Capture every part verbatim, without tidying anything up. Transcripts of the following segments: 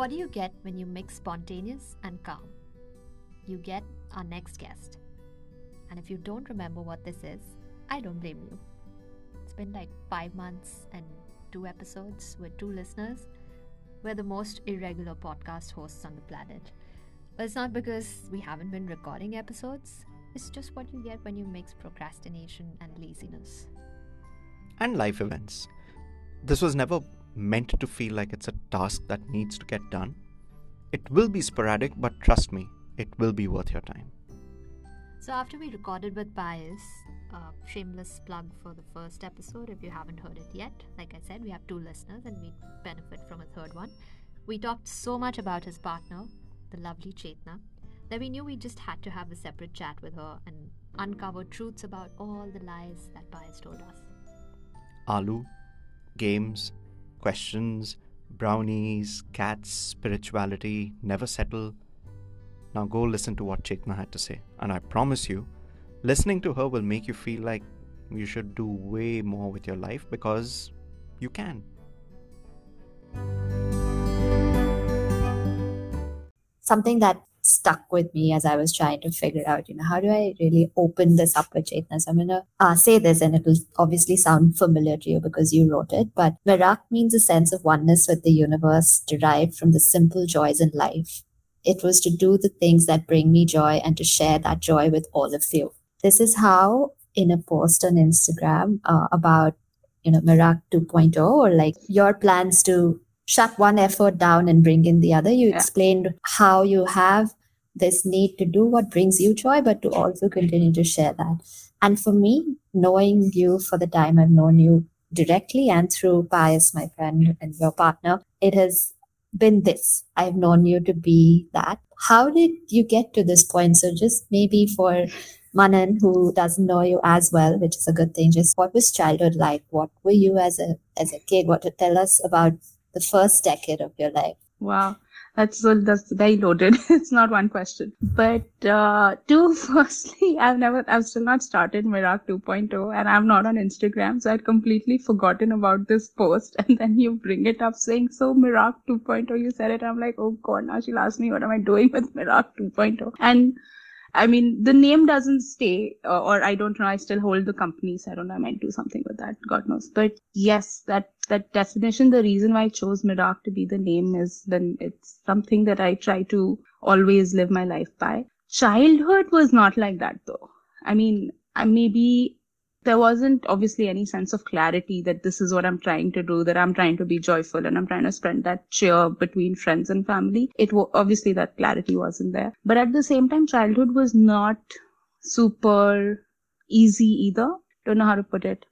What do you get when you mix spontaneous and calm? You get our next guest. And if you don't remember what this is, I don't blame you. It's been like five months and two episodes with two listeners. We're the most irregular podcast hosts on the planet. But it's not because we haven't been recording episodes. It's just what you get when you mix procrastination and laziness. And life events. This was never meant to feel like it's a task that needs to get done. It will be sporadic, but trust me, it will be worth your time. So after we recorded with Pious, uh, shameless plug for the first episode if you haven't heard it yet. Like I said, we have two listeners and we benefit from a third one. We talked so much about his partner, the lovely Chetna, that we knew we just had to have a separate chat with her and uncover truths about all the lies that Pious told us. Alu, games, questions, brownies, cats, spirituality, never settle. Now go listen to what Chetna had to say. And I promise you, listening to her will make you feel like you should do way more with your life because you can. Something that stuck with me as I was trying to figure out, you know, how do I really open this up with Chetna? So I'm going to uh, say this and it will obviously sound familiar to you because you wrote it, but Mirak means a sense of oneness with the universe derived from the simple joys in life. It was to do the things that bring me joy and to share that joy with all of you. This is how in a post on Instagram uh, about, you know, Mirak two point oh or like your plans to shut one effort down and bring in the other. You yeah. explained how you have this need to do what brings you joy, but to also continue to share that. And for me, knowing you for the time I've known you directly and through Pious, my friend and your partner, it has been this. I've known you to be that. How did you get to this point? So just maybe for Manan, who doesn't know you as well, which is a good thing, just what was childhood like? What were you as a as a kid? What to tell us about the first decade of your life? Wow, that's so that's very loaded. It's not one question. But uh, two, firstly, I've never, I've still not started Mirak two point oh and I'm not on Instagram. So I'd completely forgotten about this post. And then you bring it up saying, so Mirak two point oh, you said it. I'm like, oh God, now she'll ask me, what am I doing with Mirak two point oh? And I mean, the name doesn't stay, uh, or I don't know, I still hold the company, so I don't know, I might do something with that, God knows. But yes, that, that definition, the reason why I chose Mirak to be the name is then it's something that I try to always live my life by. Childhood was not like that though. I mean, I maybe there wasn't obviously any sense of clarity that this is what I'm trying to do, that I'm trying to be joyful and I'm trying to spread that cheer between friends and family. It was obviously that clarity wasn't there. But at the same time, childhood was not super easy either. Don't know how to put it.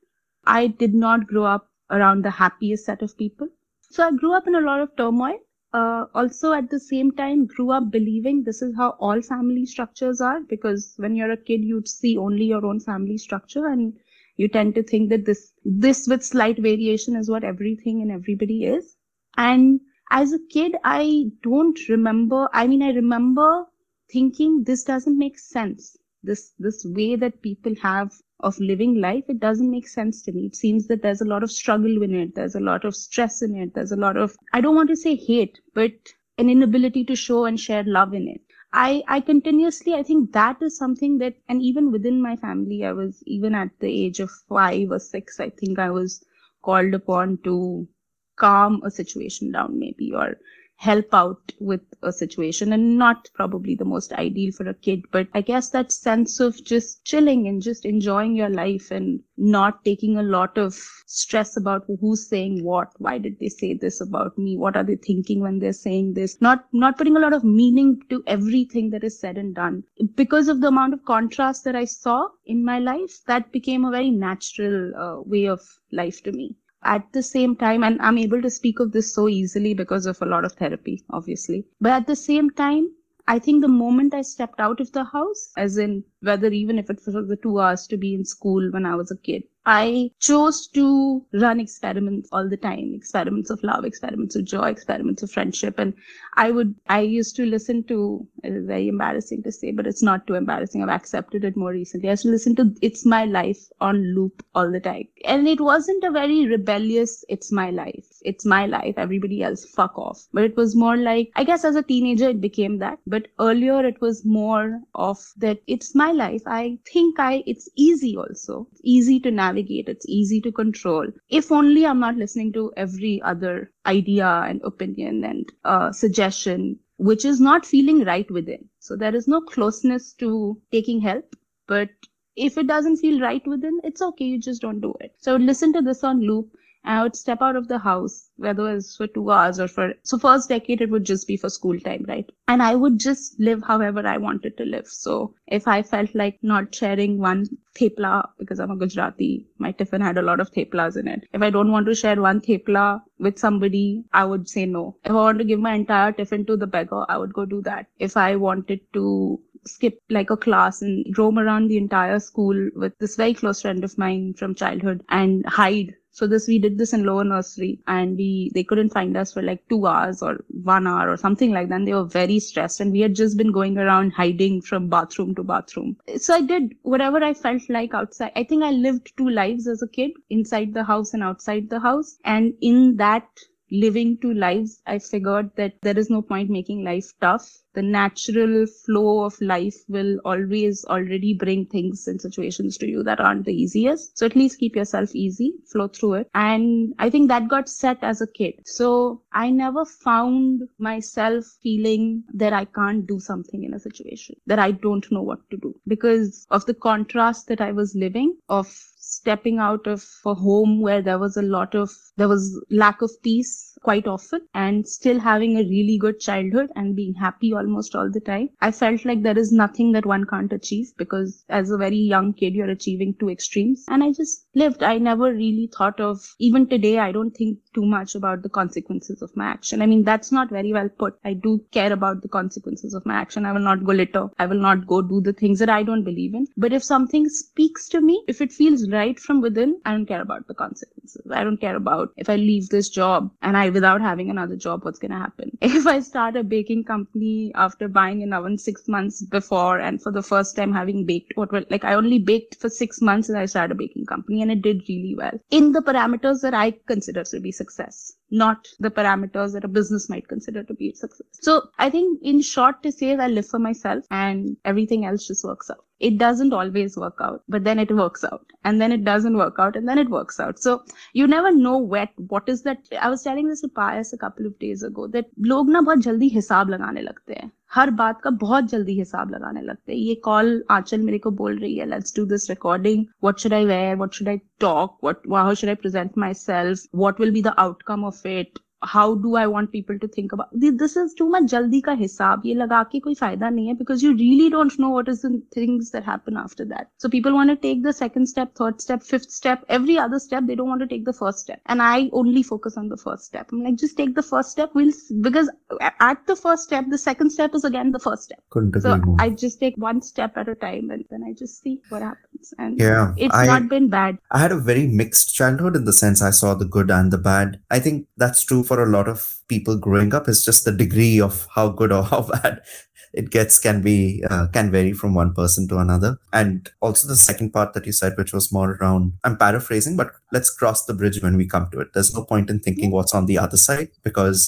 I did not grow up around the happiest set of people. So I grew up in a lot of turmoil. Uh, also at the same time grew up believing this is how all family structures are, because when you're a kid you'd see only your own family structure and you tend to think that this this with slight variation is what everything and everybody is. And as a kid I don't remember, I mean I remember thinking this doesn't make sense, this this way that people have of living life, it doesn't make sense to me. It seems that there's a lot of struggle in it. There's a lot of stress in it. There's a lot of, I don't want to say hate, but an inability to show and share love in it. I, I continuously, I think that is something that, and even within my family, I was, even at the age of five or six, I think I was called upon to calm a situation down maybe, or help out with a situation, and not probably the most ideal for a kid, but I guess that sense of just chilling and just enjoying your life and not taking a lot of stress about who's saying what, why did they say this about me, what are they thinking when they're saying this, not not putting a lot of meaning to everything that is said and done. Because of the amount of contrast that I saw in my life, that became a very natural uh, way of life to me. At the same time, and I'm able to speak of this so easily because of a lot of therapy, obviously. But at the same time, I think the moment I stepped out of the house, as in whether even if it was the two hours to be in school when I was a kid, I chose to run experiments all the time, experiments of love, experiments of joy, experiments of friendship. And I would, I used to listen to, it is very embarrassing to say, but it's not too embarrassing. I've accepted it more recently. I used to listen to It's My Life on loop all the time. And it wasn't a very rebellious It's My Life. It's my life. Everybody else, fuck off. But it was more like, I guess as a teenager, it became that. But earlier, it was more of that it's my life. I think I, it's easy also. It's easy to navigate. It's easy to control. If only I'm not listening to every other idea and opinion and uh, suggestion, which is not feeling right within. So there is no closeness to taking help. But if it doesn't feel right within, it's okay. You just don't do it. So I would listen to this on loop. And I would step out of the house, whether it's for two hours or for... So first decade, it would just be for school time, right? And I would just live however I wanted to live. So if I felt like not sharing one thepla, because I'm a Gujarati, my tiffin had a lot of theplas in it. If I don't want to share one thepla with somebody, I would say no. If I want to give my entire tiffin to the beggar, I would go do that. If I wanted to skip like a class and roam around the entire school with this very close friend of mine from childhood and hide. So this, we did this in lower nursery, and we, they couldn't find us for like two hours or one hour or something like that. And they were very stressed, and we had just been going around hiding from bathroom to bathroom. So I did whatever I felt like outside. I think I lived two lives as a kid, inside the house and outside the house. And in that living two lives, I figured that there is no point making life tough. The natural flow of life will always already bring things and situations to you that aren't the easiest. So at least keep yourself easy, flow through it. And I think that got set as a kid. So I never found myself feeling that I can't do something in a situation, that I don't know what to do, because of the contrast that I was living, of stepping out of a home where there was a lot of, there was lack of peace quite often, and still having a really good childhood and being happy all almost all the time. I felt like there is nothing that one can't achieve, because as a very young kid, you're achieving two extremes. And I just lived. I never really thought of, even today, I don't think too much about the consequences of my action. I mean, that's not very well put. I do care about the consequences of my action. I will not go litter. I will not go do the things that I don't believe in. But if something speaks to me, if it feels right from within, I don't care about the consequences. I don't care about if I leave this job and I, without having another job, what's going to happen? If I start a baking company after buying an oven six months before and for the first time having baked, what well, like I only baked for six months and I started a baking company, and it did really well in the parameters that I consider to be success, not the parameters that a business might consider to be success. So I think in short to say, I live for myself and everything else just works out. It doesn't always work out, but then it works out, and then it doesn't work out, and then it works out. So you never know what, what is that. I was telling this to Pious a couple of days ago that log na bahut jaldi hisab lagane lagte hain. हर बात का बहुत जल्दी हिसाब लगाने लगते हैं. ये call आंचल मेरे को बोल रही है, let's do this recording, what should I wear, what should I talk, what how should I present myself, what will be the outcome of it, how do I want people to think about this. Is too much जल्दी का हिसाब, ये लगा के कोई फायदा नहीं है, because you really don't know what is the things that happen after that. So people want to take the second step, third step, fifth step, every other step. They don't want to take the first step, and I only focus on the first step. I am like, just take the first step, will, because at the first step the second step is again the first step. So I just take one step at a time and then I just see what happens. And it's not been bad. I had a very mixed childhood in the sense I saw the good and the bad. I think that's true for a lot of people growing up. It's just the degree of how good or how bad it gets can be, uh, can vary from one person to another. And also the second part that you said, which was more around, I'm paraphrasing, but let's cross the bridge when we come to it. There's no point in thinking what's on the other side, because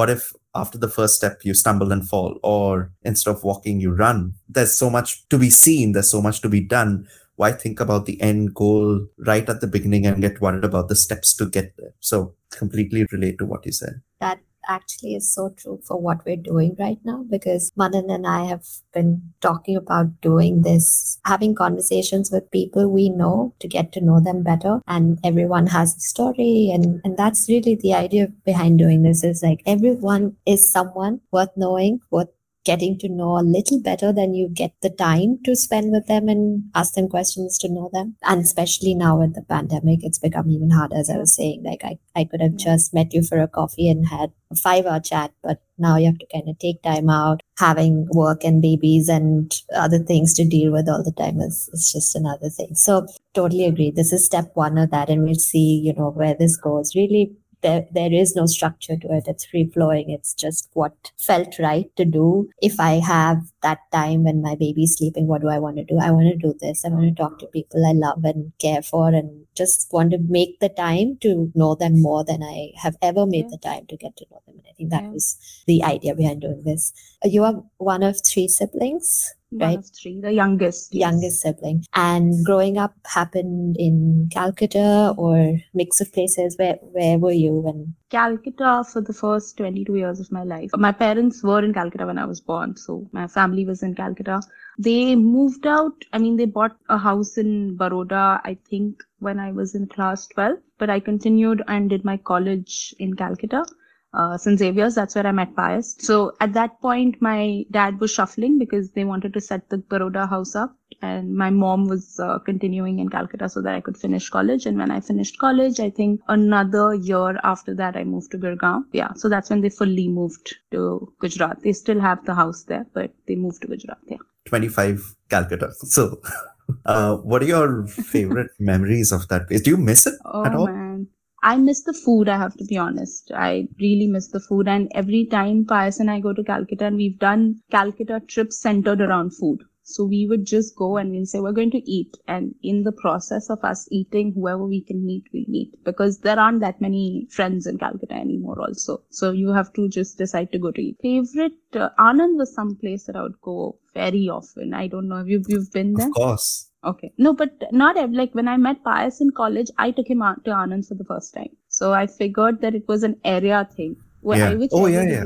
what if after the first step you stumble and fall, or instead of walking, you run? There's so much to be seen. There's so much to be done. Why think about the end goal right at the beginning and get worried about the steps to get there? So completely relate to what you said. That actually is so true for what we're doing right now, because Manan and I have been talking about doing this, having conversations with people we know to get to know them better. And everyone has a story. And, and that's really the idea behind doing this, is like everyone is someone worth knowing, worth getting to know a little better than you get the time to spend with them and ask them questions to know them. And especially now with the pandemic, it's become even harder. As I was saying, like I, I could have just met you for a coffee and had a five hour chat, but now you have to kind of take time out. Having work and babies and other things to deal with all the time is, is just another thing. So totally agree. This is step one of that. And we'll see, you know, where this goes. Really, There, there is no structure to it. It's free flowing. It's just what felt right to do. If I have that time when my baby's sleeping, what do I want to do? I want to do this. I want to talk to people I love and care for and just want to make the time to know them more than I have ever made yeah. the time to get to know them. And I think that yeah. was the idea behind doing this. You are one of three siblings, one right? One of three, the youngest. Yes. Youngest sibling. And growing up happened in Calcutta or mix of places. Where, where were you when? Calcutta for the first twenty-two years of my life. My parents were in Calcutta when I was born. So my family was in Calcutta. They moved out. I mean, they bought a house in Baroda, I think, when I was in class twelve. But I continued and did my college in Calcutta, uh, Saint Xavier's. That's where I met Pious. So at that point, my dad was shuffling because they wanted to set the Baroda house up. And my mom was uh, continuing in Calcutta so that I could finish college. And when I finished college, I think another year after that, I moved to Gurgaon. Yeah, so that's when they fully moved to Gujarat. They still have the house there, but they moved to Gujarat, yeah. twenty-five Calcutta. So uh, what are your favorite memories of that place? Do you miss it oh, at all? Man. I miss the food, I have to be honest. I really miss the food. And every time Pious and I go to Calcutta, and we've done Calcutta trips centered around food. So we would just go and we'd say, we're going to eat. And in the process of us eating, whoever we can meet, we meet. Because there aren't that many friends in Calcutta anymore also. So you have to just decide to go to eat. Favorite, uh, Anand was some place that I would go very often. I don't know if you've, you've been there. Of course. Okay. No, but not like when I met Pious in college, I took him out to Anand for the first time. So I figured that it was an area thing. Where yeah. I, oh, yeah, yeah.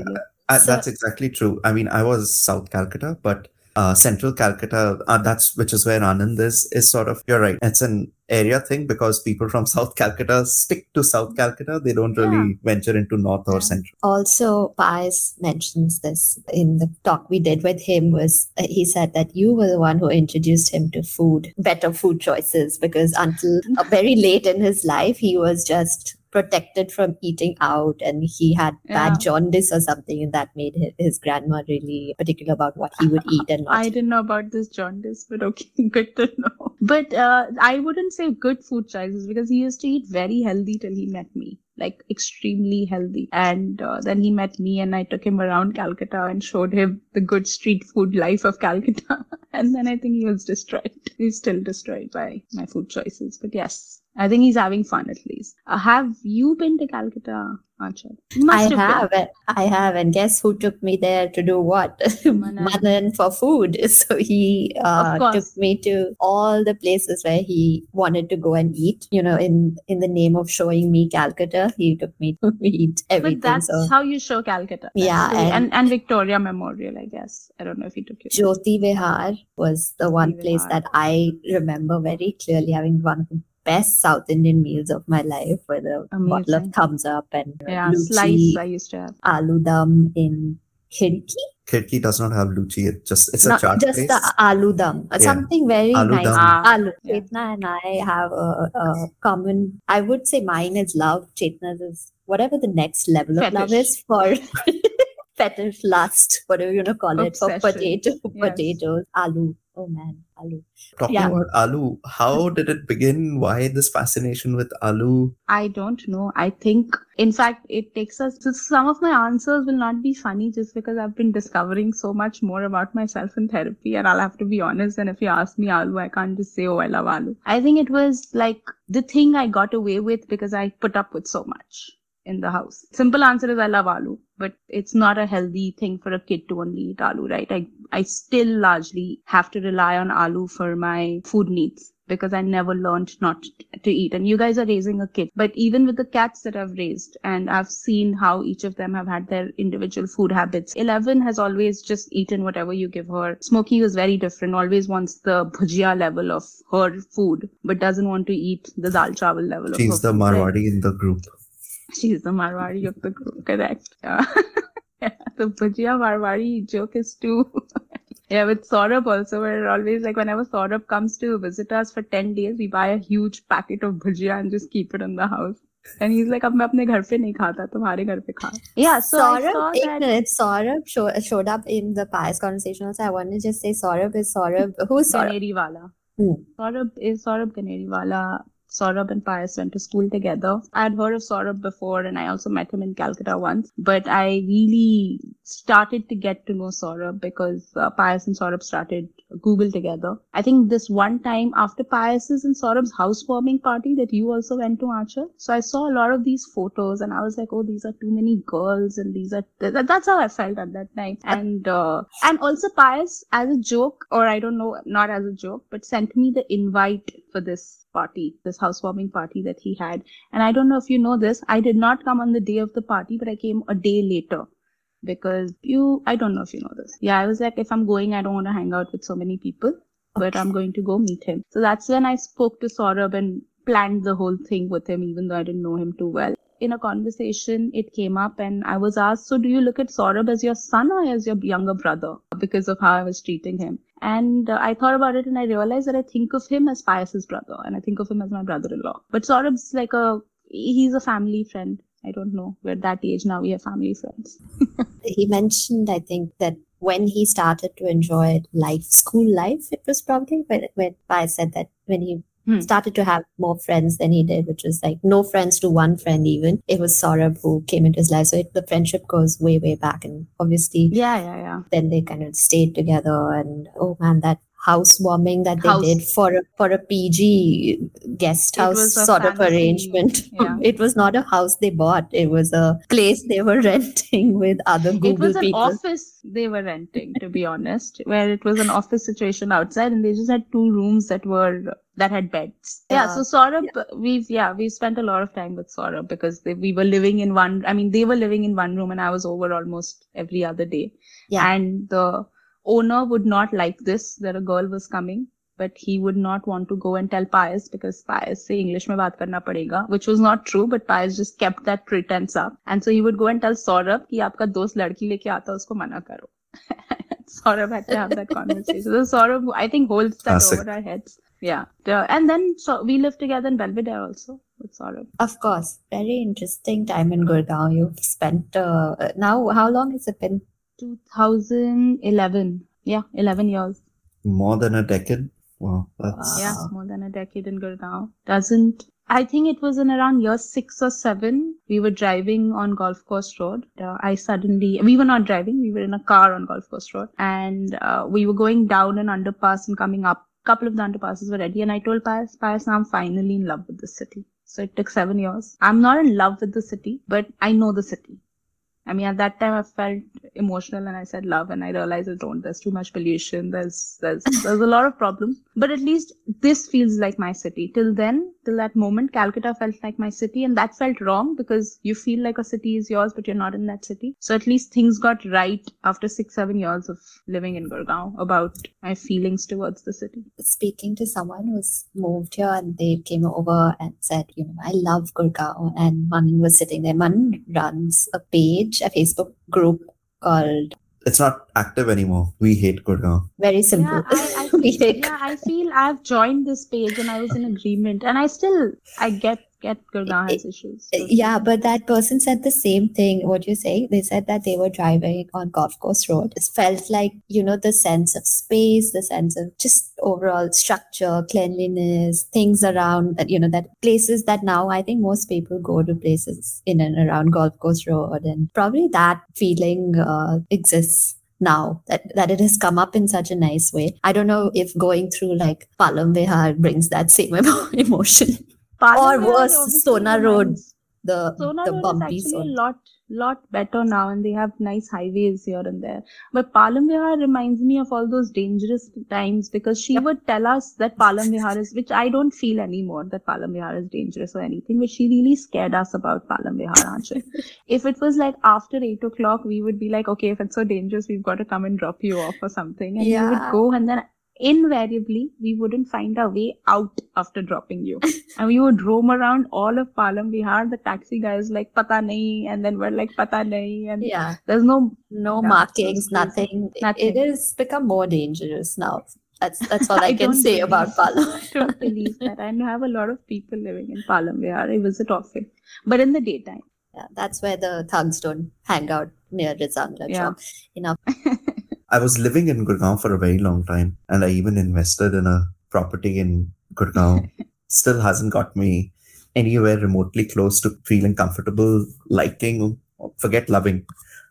I, so, that's exactly true. I mean, I was South Calcutta, but... Uh, Central Calcutta, uh, that's which is where Anand is, is sort of, you're right, it's an area thing because people from South Calcutta stick to South Calcutta. They don't really yeah. venture into North yeah. or Central. Also, Pious mentions this in the talk we did with him was, uh, he said that you were the one who introduced him to food, better food choices, because until uh, very late in his life, he was just protected from eating out and he had yeah. bad jaundice or something, and that made his, his grandma really particular about what he would eat and not. I didn't know about this jaundice, but okay, good to know. But uh, I wouldn't say good food choices because he used to eat very healthy till he met me. Like extremely healthy. And uh, then he met me and I took him around Calcutta and showed him the good street food life of Calcutta. And then I think he was destroyed. He's still destroyed by my food choices. But yes, I think he's having fun at least. Uh, have you been to Calcutta, Achal? I have. have been. I have. And guess who took me there to do what? Manan, Manan for food. So he uh, took me to all the places where he wanted to go and eat, you know, in, in the name of showing me Calcutta. He took me to eat everything. But that's so. How you show Calcutta. Yeah. So, and, and, and Victoria Memorial, I guess. I don't know if he took it. Jyoti Vihar was the Jyoti one Vihar. place that I remember very clearly having one of the best South Indian meals of my life where the Amazing. bottle of thumbs up and yeah, luchi, slice I used to have. Aloo dum in Khidki. Khidki does not have luchi. It just it's no, a chaat just place. Just the aloo dum. Yeah. Something very aloo nice. Ah, aloo. Yeah. Chetna and I have a, a common. I would say mine is love. Chetna's is whatever the next level fetish. of love is for. Fetish, lust, whatever you want to call it. Obsession. For potato, yes. potatoes, aloo. Oh man, aloo. Talking yeah. about aloo, how did it begin? Why this fascination with aloo? I don't know. I think, in fact, it takes us... So some of my answers will not be funny just because I've been discovering so much more about myself in therapy, and I'll have to be honest. And if you ask me aloo, I can't just say, oh, I love aloo. I think it was like the thing I got away with because I put up with so much in the house. Simple answer is I love aloo. But it's not a healthy thing for a kid to only eat aloo, right? I, I still largely have to rely on aloo for my food needs because I never learned not to eat. And you guys are raising a kid. But even with the cats that I've raised, and I've seen how each of them have had their individual food habits. Eleven has always just eaten whatever you give her. Smokey was very different, always wants the bhujia level of her food, but doesn't want to eat the dal chawal level of her food. She's the Marwadi in the group. She's the Marwari of the group, correct. Yeah. Yeah, the Bhujia Marwari joke is too. Yeah, with Saurabh also, we're always like, whenever Saurabh comes to visit us for ten days, we buy a huge packet of Bhujia and just keep it in the house. And he's like, ab main apne ghar pe nahi khata, tumhare ghar pe kha. Yeah, so Saurabh, I saw that... Saurabh show, showed up in the Pious conversation also. I want to just say Saurabh is Saurabh. Who is Saurabh? Ganeriwala. Hmm. Saurabh is Saurabh Ganeriwala. Saurabh and Pious went to school together. I had heard of Saurabh before, and I also met him in Calcutta once. But I really started to get to know Saurabh because uh, Pious and Saurabh started Google together. I think this one time after Pius's and Saurabh's housewarming party that you also went to, Achal. So I saw a lot of these photos, and I was like, oh, these are too many girls, and these are... Th- that's how I felt at that time. And, uh, and also Pious, as a joke, or I don't know, not as a joke, but sent me the invite for this party, this housewarming party that he had. And I don't know if you know this, I did not come on the day of the party, but I came a day later. Because you, I don't know if you know this. Yeah, I was like, if I'm going, I don't want to hang out with so many people, but I'm going to go meet him. So that's when I spoke to Saurabh and planned the whole thing with him, even though I didn't know him too well. In a conversation, it came up and I was asked, so do you look at Saurabh as your son or as your younger brother? Because of how I was treating him. And uh, I thought about it and I realized that I think of him as Pius's brother and I think of him as my brother-in-law. But Saurabh's like a, he's a family friend. I don't know. We're at that age now. We have family friends. He mentioned, I think, that when he started to enjoy life, school life, it was probably when, when I said that when he hmm. started to have more friends than he did, which was like no friends to one friend even. It was Saurabh who came into his life. So it, the friendship goes way, way back. And obviously, yeah, yeah, yeah. Then they kind of stayed together and, oh man, that housewarming that they house. did for a, for a P G guest house sort fantasy. of arrangement. Yeah. It was not a house they bought. It was a place they were renting with other Google people. It was an people. office they were renting, to be honest, where it was an office situation outside and they just had two rooms that were... that had beds. Yeah, yeah so Saurabh, yeah. we've, yeah, we spent a lot of time with Saurabh because they, we were living in one, I mean, they were living in one room and I was over almost every other day. Yeah. And the owner would not like this, that a girl was coming, but he would not want to go and tell Pious because Pious say English mein baat karna padega, which was not true, but Pious just kept that pretense up. And so he would go and tell Saurabh ki aapka dost ladki leke aata usko mana karo. Saurabh had to have that conversation. So Saurabh, I think, holds that Classic. over our heads. Yeah. And then so we lived together in Belvedere also with Saurabh. Of course. Very interesting time in Gurgaon. You've spent, uh, now, how long has it been? twenty eleven. Yeah, eleven years. More than a decade? Wow. That's... Yeah, more than a decade in Gurgaon. Doesn't... I think it was in around year six or seven. We were driving on Golf Course Road. Uh, I suddenly, we were not driving. We were in a car on Golf Course Road. And uh, we were going down an underpass and coming up. A couple of the underpasses were ready. And I told Pious, Pious, now I'm finally in love with the city. So it took seven years. I'm not in love with the city, but I know the city. I mean, at that time, I felt emotional and I said love and I realized I don't. There's too much pollution. There's, there's, there's a lot of problems. But at least this feels like my city. Till then, till that moment, Calcutta felt like my city and that felt wrong because you feel like a city is yours, but you're not in that city. So at least things got right after six, seven years of living in Gurgaon about my feelings towards the city. Speaking to someone who's moved here and they came over and said, you know, I love Gurgaon, and Manan was sitting there. Manan runs a page, a Facebook group called... It's not active anymore. We hate Gurgaon. Very simple. Yeah, I, I, feel, yeah, I feel I've joined this page and I was in agreement and I still, I get get Gurgaon has issues. So. Yeah, but that person said the same thing. What you say? They said that they were driving on Golf Course Road. It felt like, you know, the sense of space, the sense of just overall structure, cleanliness, things around, you know, that places that now I think most people go to places in and around Golf Course Road, and probably that feeling uh, exists now that, that it has come up in such a nice way. I don't know if going through like Palam Vihar brings that same emotion. Palam or worse, Sona Road, the, Sona the Road bumpy is actually zone. a lot, lot better now, and they have nice highways here and there. But Palam Vihar reminds me of all those dangerous times because she yep. would tell us that Palam Vihar is, which I don't feel anymore that Palam Vihar is dangerous or anything, but she really scared us about Palam Vihar. If it was like after eight o'clock, we would be like, okay, if it's so dangerous, we've got to come and drop you off or something, and yeah. we would go and then. Invariably, we wouldn't find our way out after dropping you. And we would roam around all of Palam Vihar. The taxi guy is like, pata nahi. And then we're like, pata nahi. And yeah. there's no, no yeah, markings, nothing. nothing. It has become more dangerous now. That's that's all I, I can say believe, about Palam. I don't believe that. I have a lot of people living in Palam Vihar. I visit often. But in the daytime. Yeah, that's where the thugs don't hang out near Rizangla. Yeah. Enough. I was living in Gurgaon for a very long time and I even invested in a property in Gurgaon still hasn't got me anywhere remotely close to feeling comfortable, liking, forget loving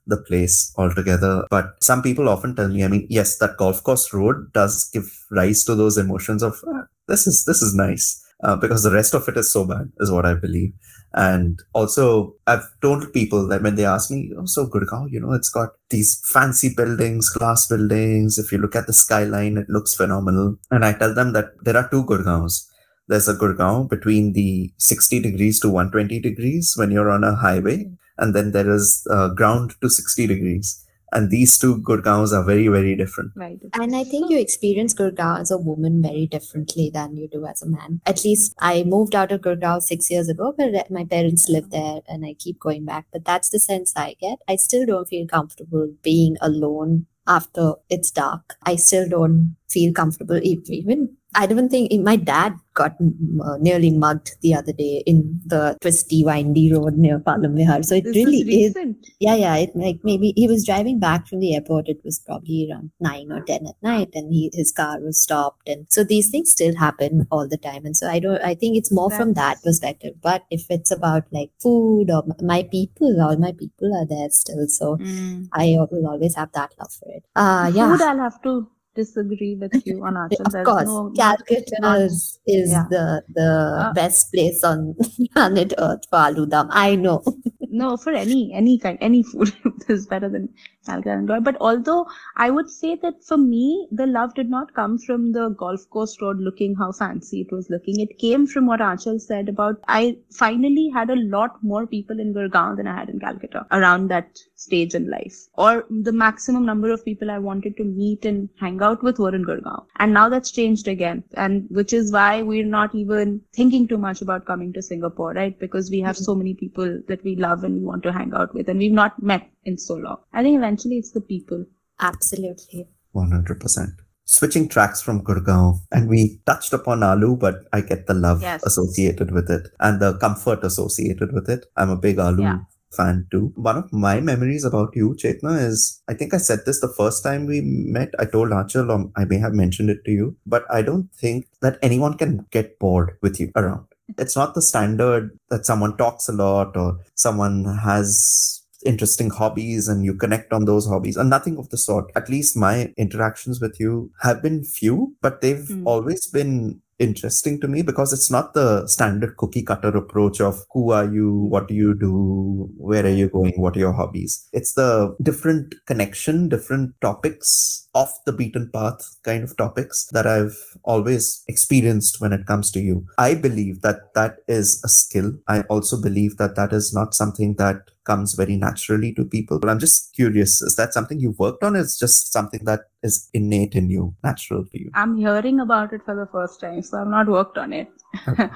the place altogether. But some people often tell me, I mean, yes, that Golf Course Road does give rise to those emotions of ah, this is this is nice. Uh, because the rest of it is so bad, is what I believe. And also, I've told people that when they ask me, oh, so Gurgaon, you know, it's got these fancy buildings, glass buildings. If you look at the skyline, it looks phenomenal. And I tell them that there are two Gurgaons. There's a Gurgaon between the sixty degrees to one hundred twenty degrees when you're on a highway. And then there is uh, ground to sixty degrees. And these two Gurgaons are very, very different. Right. And I think you experience Gurgaon as a woman very differently than you do as a man. At least I moved out of Gurgaon six years ago, but my parents live there and I keep going back. But that's the sense I get. I still don't feel comfortable being alone after it's dark. I still don't feel comfortable even. I don't think my dad got uh, nearly mugged the other day in the twisty, windy road near Palam Vihar. So it this really is, is. Yeah, yeah. It like maybe he was driving back from the airport. It was probably around nine or ten at night, and he his car was stopped. And so these things still happen all the time. And so I don't. I think it's more That's... from that perspective. But if it's about like food or my people, all my people are there still. So mm. I will always have that love for it. Uh, yeah. Food, I'll have to disagree with you on Achal. Of There's course, no, Calcutta not, is yeah. the the uh, best place on planet Earth for aloo dum. I know. No, for any any kind, any food is better than Calcutta and Goa. But although I would say that for me, the love did not come from the Golf Course Road looking how fancy it was looking. It came from what Achal said about I finally had a lot more people in Gurgaon than I had in Calcutta around that stage in life. Or the maximum number of people I wanted to meet and hang out with were in Gurgaon. And now that's changed again. And which is why we're not even thinking too much about coming to Singapore, right? Because we have mm-hmm. so many people that we love and we want to hang out with, and we've not met in so long. I think eventually it's the people. Absolutely. one hundred percent. Switching tracks from Gurgaon, and we touched upon aloo, but I get the love yes. associated with it and the comfort associated with it. I'm a big aloo yeah. fan too. One of my memories about you, Chetna, is I think I said this the first time we met. I told Achal, or I may have mentioned it to you, but I don't think that anyone can get bored with you around. It's not the standard that someone talks a lot or someone has interesting hobbies and you connect on those hobbies, and nothing of the sort. At least my interactions with you have been few, but they've mm. always been interesting to me because it's not the standard cookie cutter approach of who are you, what do you do, where are you going, what are your hobbies. It's the different connection, different topics, off the beaten path kind of topics that I've always experienced when it comes to you. I believe that that is a skill. I also believe that that is not something that comes very naturally to people. But I'm just curious, is that something you've worked on? Is just something that is innate in you, natural to you? I'm hearing about it for the first time, so I've not worked on it. Okay.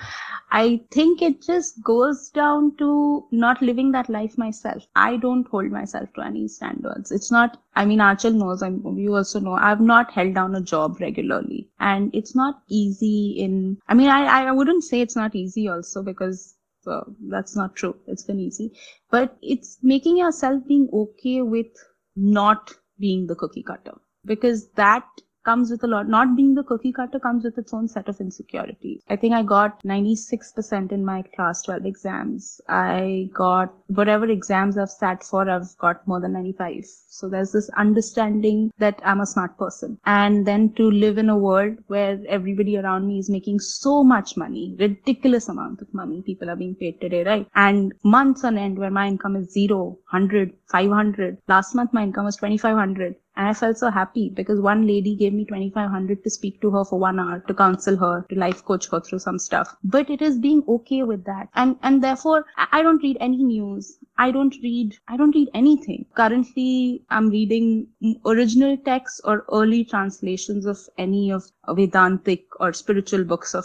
I think it just goes down to not living that life myself. I don't hold myself to any standards. It's not, I mean, Achal knows, I'm, you also know, I've not held down a job regularly. And it's not easy in, I mean, I, I wouldn't say it's not easy also, because uh, that's not true. It's been easy. But it's making yourself being okay with not being the cookie cutter. Because that comes with a lot. Not being the cookie cutter comes with its own set of insecurities. I think I got ninety-six percent in my class twelve exams. I got whatever exams I've sat for, I've got more than ninety-five. So there's this understanding that I'm a smart person. And then to live in a world where everybody around me is making so much money, ridiculous amount of money people are being paid today, right? And months on end where my income is zero, one hundred, five hundred. Last month my income was twenty-five hundred. And I felt so happy because one lady gave me twenty-five hundred to speak to her for one hour, to counsel her, to life coach her through some stuff. But it is being okay with that. And, and therefore, I don't read any news. I don't read, I don't read anything. Currently, I'm reading original texts or early translations of any of Vedantic or spiritual books of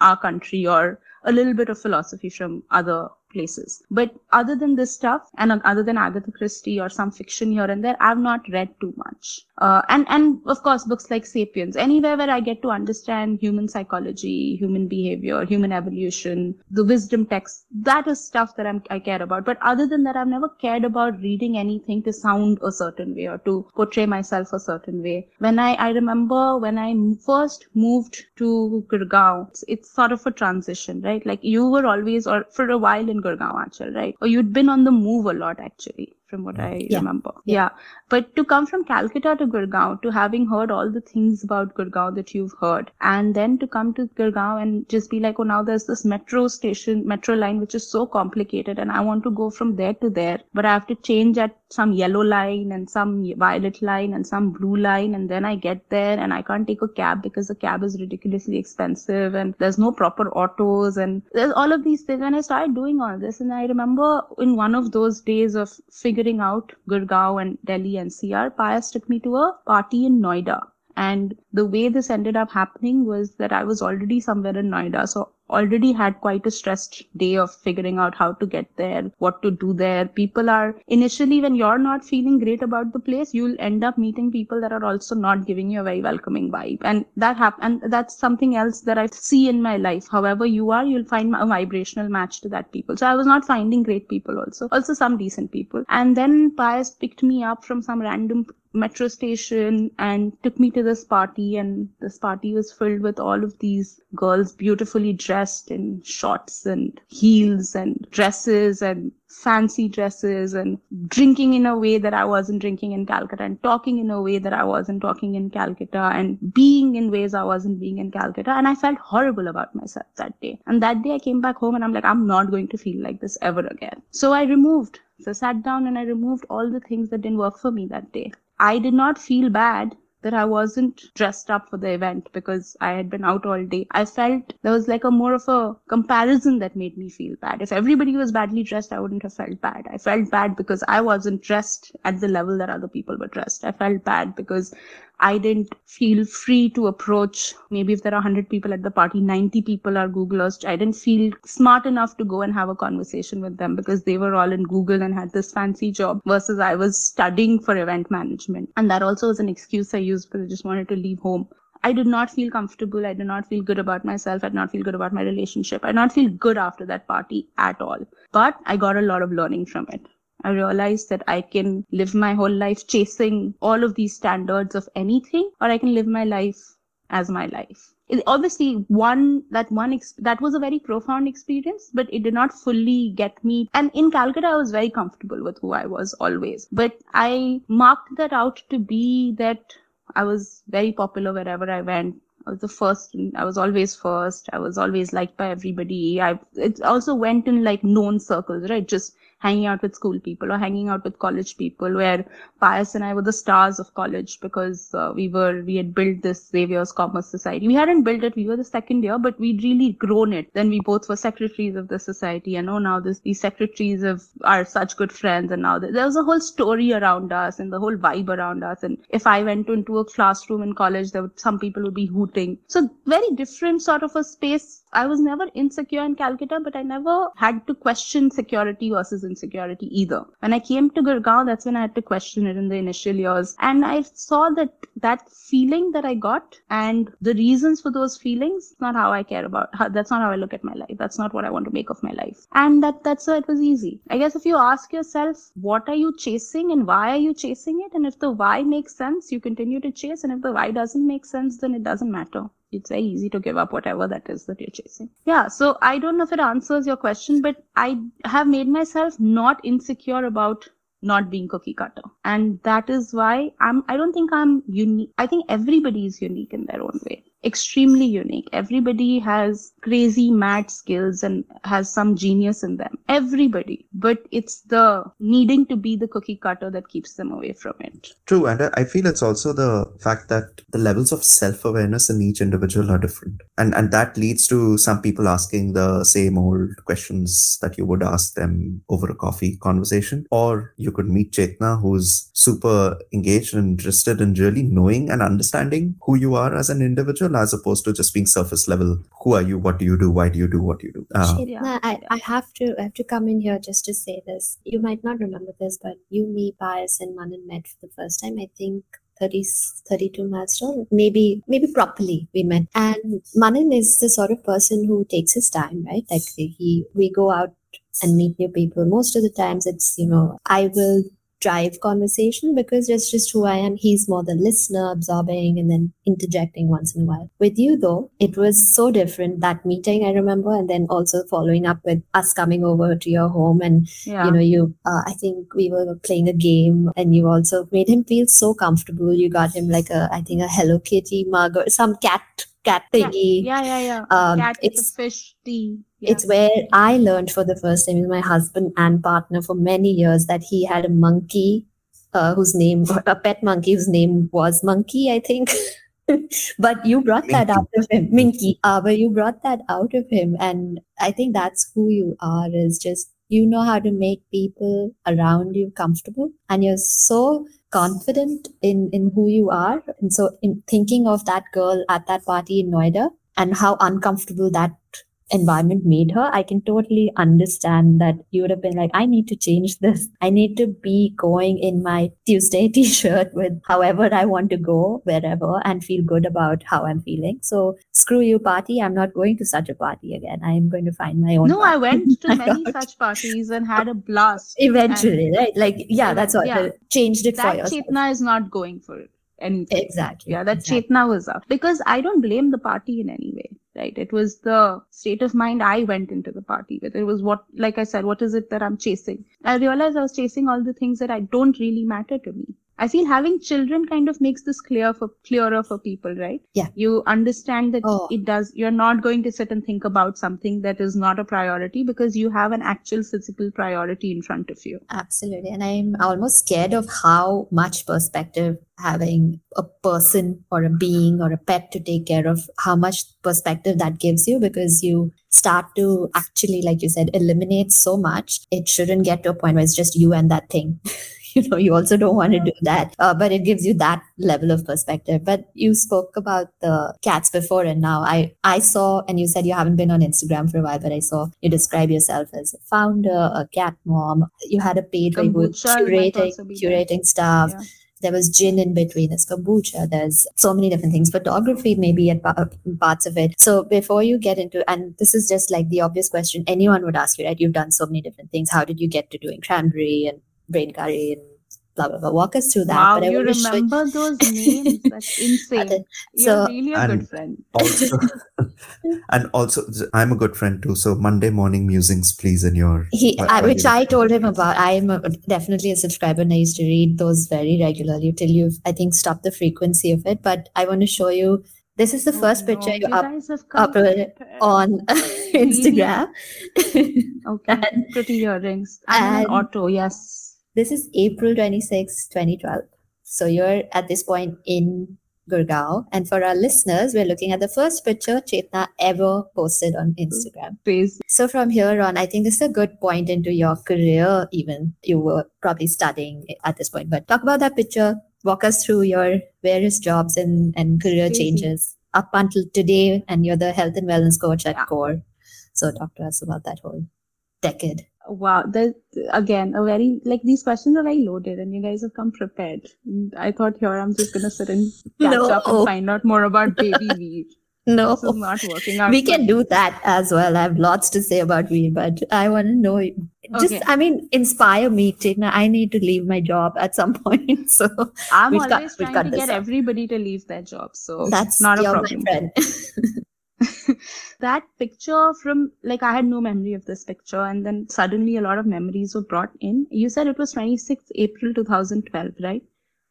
our country, or a little bit of philosophy from other places. But other than this stuff, and other than Agatha Christie or some fiction here and there, I've not read too much. Uh, and, and of course, books like Sapiens, anywhere where I get to understand human psychology, human behavior, human evolution, the wisdom texts, that is stuff that I'm, I care about. But other than that, I've never cared about reading anything to sound a certain way or to portray myself a certain way. When I, I remember when I first moved to Gurgaon, it's, it's sort of a transition, right? Like you were always, or for a while in Gurgaon, Achal, right? Or you'd been on the move a lot, actually, from what I yeah. remember. Yeah. yeah. But to come from Calcutta to Gurgaon, to having heard all the things about Gurgaon that you've heard, and then to come to Gurgaon and just be like, oh, now there's this metro station, metro line, which is so complicated, and I want to go from there to there, but I have to change at some yellow line and some violet line and some blue line, and then I get there and I can't take a cab because the cab is ridiculously expensive and there's no proper autos and there's all of these things. And I started doing all this, and I remember in one of those days of figuring out Gurgaon and Delhi N C R, Pious took me to a party in Noida. And the way this ended up happening was that I was already somewhere in Noida. So already had quite a stressed day of figuring out how to get there, what to do there. People are, initially when you're not feeling great about the place, you'll end up meeting people that are also not giving you a very welcoming vibe. And that hap- and that's something else that I see in my life. However you are, you'll find a vibrational match to that people. So I was not finding great people also, also some decent people. And then Pious picked me up from some random metro station and took me to this party, and this party was filled with all of these girls beautifully dressed in shorts and heels and dresses and fancy dresses, and drinking in a way that I wasn't drinking in Calcutta, and talking in a way that I wasn't talking in Calcutta, and being in ways I wasn't being in Calcutta. And I felt horrible about myself that day. And that day I came back home and I'm like, I'm not going to feel like this ever again. So I removed. So I sat down and I removed all the things that didn't work for me that day. I did not feel bad that I wasn't dressed up for the event because I had been out all day. I felt there was like a more of a comparison that made me feel bad. If everybody was badly dressed, I wouldn't have felt bad. I felt bad because I wasn't dressed at the level that other people were dressed. I felt bad because I didn't feel free to approach. Maybe if there are one hundred people at the party, ninety people are Googlers. I didn't feel smart enough to go and have a conversation with them because they were all in Google and had this fancy job versus I was studying for event management. And that also was an excuse I used because I just wanted to leave home. I did not feel comfortable. I did not feel good about myself. I did not feel good about my relationship. I did not feel good after that party at all. But I got a lot of learning from it. I realized that I can live my whole life chasing all of these standards of anything, or I can live my life as my life. It, obviously, one that one ex- that was a very profound experience, but it did not fully get me. And in Calcutta, I was very comfortable with who I was always. But I marked that out to be that I was very popular wherever I went. I was the first. I was always first. I was always liked by everybody. I it also went in like known circles, right? Just hanging out with school people or hanging out with college people, where Pious and I were the stars of college because uh, we were, we had built this Xavier's Commerce Society. We hadn't built it. We were the second year, but we'd really grown it. Then we both were secretaries of the society. And oh, now this, these secretaries of are such good friends. And now th- there was a whole story around us and the whole vibe around us. And if I went into a classroom in college, there would, some people would be hooting. So very different sort of a space. I was never insecure in Calcutta, but I never had to question security versus insecurity either. When I came to Gurgaon, that's when I had to question it in the initial years. And I saw that that feeling that I got and the reasons for those feelings, not how I care about, how, that's not how I look at my life. That's not what I want to make of my life. And that that's why it was easy. I guess if you ask yourself, what are you chasing and why are you chasing it? And if the why makes sense, you continue to chase. And if the why doesn't make sense, then it doesn't matter. It's very easy to give up whatever that is that you're chasing. Yeah, so I don't know if it answers your question, but I have made myself not insecure about not being cookie cutter. And that is why I'm, I don't think I'm unique. I think everybody is unique in their own way. Extremely unique. Everybody has crazy mad skills and has some genius in them. Everybody. But it's the needing to be the cookie cutter that keeps them away from it. True. And I feel it's also the fact that the levels of self-awareness in each individual are different. And and that leads to some people asking the same old questions that you would ask them over a coffee conversation. Or you could meet Chetna, who's super engaged and interested in really knowing and understanding who you are as an individual, as opposed to just being surface level. Who are you? What what do you do? Why do you do what you do? Uh, Chetna, I, I have to I have to come in here just to say this. You might not remember this, but you, me, Pious and Manan met for the first time, I think, thirty, thirty-two milestone, maybe maybe properly we met. And Manan is the sort of person who takes his time, right? Like he, we go out and meet new people. Most of the times it's, you know, I will drive conversation because that's just who I am. He's more the listener, absorbing and then interjecting once in a while. With you though, it was so different, that meeting I remember, and then also following up with us coming over to your home and yeah. you know you uh, I think we were playing a game and you also made him feel so comfortable. You got him like a I think a Hello Kitty mug or some cat cat thingy. Yeah, yeah, yeah. yeah. Um, cat with a fish tea. Yeah. It's where I learned for the first time with my husband and partner for many years that he had a monkey uh, whose name, a pet monkey whose name was Monkey, I think. But you brought Minky. that out of him, Minky. Uh, but you brought that out of him. And I think that's who you are, is just, you know how to make people around you comfortable. And you're so confident in, in who you are. And so in thinking of that girl at that party in Noida and how uncomfortable that environment made her, I can totally understand that you would have been like, I need to change this. I need to be going in my Tuesday t-shirt with however I want to go, wherever, and feel good about how I'm feeling. So screw you party. I'm not going to such a party again. I am going to find my own. No, party. I went to many such parties and had a blast. Eventually, and, right? Like, yeah, that's what yeah. changed it that for yourself. Chetna is not going for it. Anything. Exactly. Yeah, that exactly. Chetna was up. Because I don't blame the party in any way, right? It was the state of mind I went into the party with. It was what, like I said, what is it that I'm chasing? I realized I was chasing all the things that I don't really matter to me. I feel having children kind of makes this clear for clearer for people, right? Yeah. You understand that oh. it does. You're not going to sit and think about something that is not a priority because you have an actual physical priority in front of you. Absolutely. And I'm almost scared of how much perspective having a person or a being or a pet to take care of, how much perspective that gives you, because you start to actually, like you said, eliminate so much. It shouldn't get to a point where it's just you and that thing. You know, you also don't want to do that, uh, but it gives you that level of perspective. But you spoke about the cats before, and now I, I saw, and you said you haven't been on Instagram for a while, but I saw you describe yourself as a founder, a cat mom. You had a page where you were curating, curating stuff. Yeah. There was gin in between, there's kombucha, there's so many different things, photography maybe at parts of it. So before you get into, and this is just like the obvious question anyone would ask you, right? You've done so many different things. How did you get to doing cranberry and brain curry and blah, blah, blah. Walk us through that. Wow, but I you remember show... those names. That's insane. So, You're really a good friend. Also, and also, I'm a good friend too. So Monday morning musings, please, in your... He, by, I, by which your... I told him about. I'm a, definitely a subscriber and I used to read those very regularly till you've, I think, stopped the frequency of it. But I want to show you. This is the oh, first no. picture you, you up, up on Instagram. Okay, and, pretty earrings. And, and auto, yes. This is April twenty-sixth, twenty twelve. So you're at this point in Gurgaon. And for our listeners, we're looking at the first picture Chetna ever posted on Instagram. Please. So from here on, I think this is a good point into your career even. You were probably studying at this point. But talk about that picture. Walk us through your various jobs and, and career Crazy. changes up until today. And you're the health and wellness coach at yeah. CORE. So talk to us about that whole decade. Wow. There's, again, a very, like, these questions are very loaded and you guys have come prepared. I thought here I'm just going to sit and catch no. up and find out more about baby weed. No, this is not working out. We can do that as well. I have lots to say about weed, but I want to know. Just, okay. I mean, inspire me, Chetna. I need to leave my job at some point. So I'm always cut, trying to get up. everybody to leave their job. So that's not a problem. That picture from, like, I had no memory of this picture, and then suddenly a lot of memories were brought in. You said it was twenty-sixth April twenty twelve, right?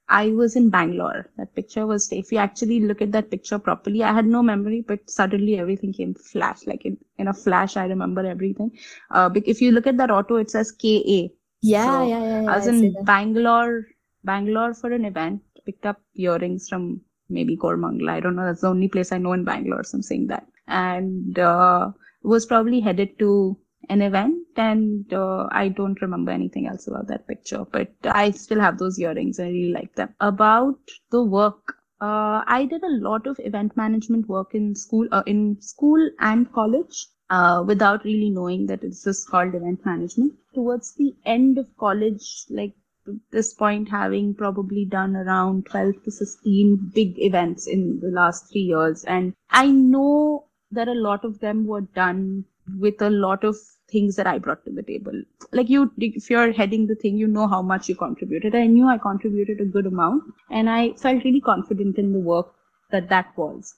I was in Bangalore. That picture was, if you actually look at that picture properly, I had no memory, but suddenly everything came flash. Like in, in a flash, I remember everything. Uh, if you look at that auto, it says K A. Yeah, so yeah, yeah, yeah. I was I in Bangalore, Bangalore for an event, picked up earrings from maybe Kormangla. I don't know. That's the only place I know in Bangalore. So I'm saying that. And uh, was probably headed to an event, and uh, I don't remember anything else about that picture, but I still have those earrings. I really like them. About the work, Uh, I did a lot of event management work in school, uh, in school and college, uh, without really knowing that it's just called event management. Towards the end of college, like this point, having probably done around twelve to fifteen big events in the last three years. And I know that a lot of them were done with a lot of things that I brought to the table. Like you, if you're heading the thing, you know how much you contributed. I knew I contributed a good amount and I felt really confident in the work that that was.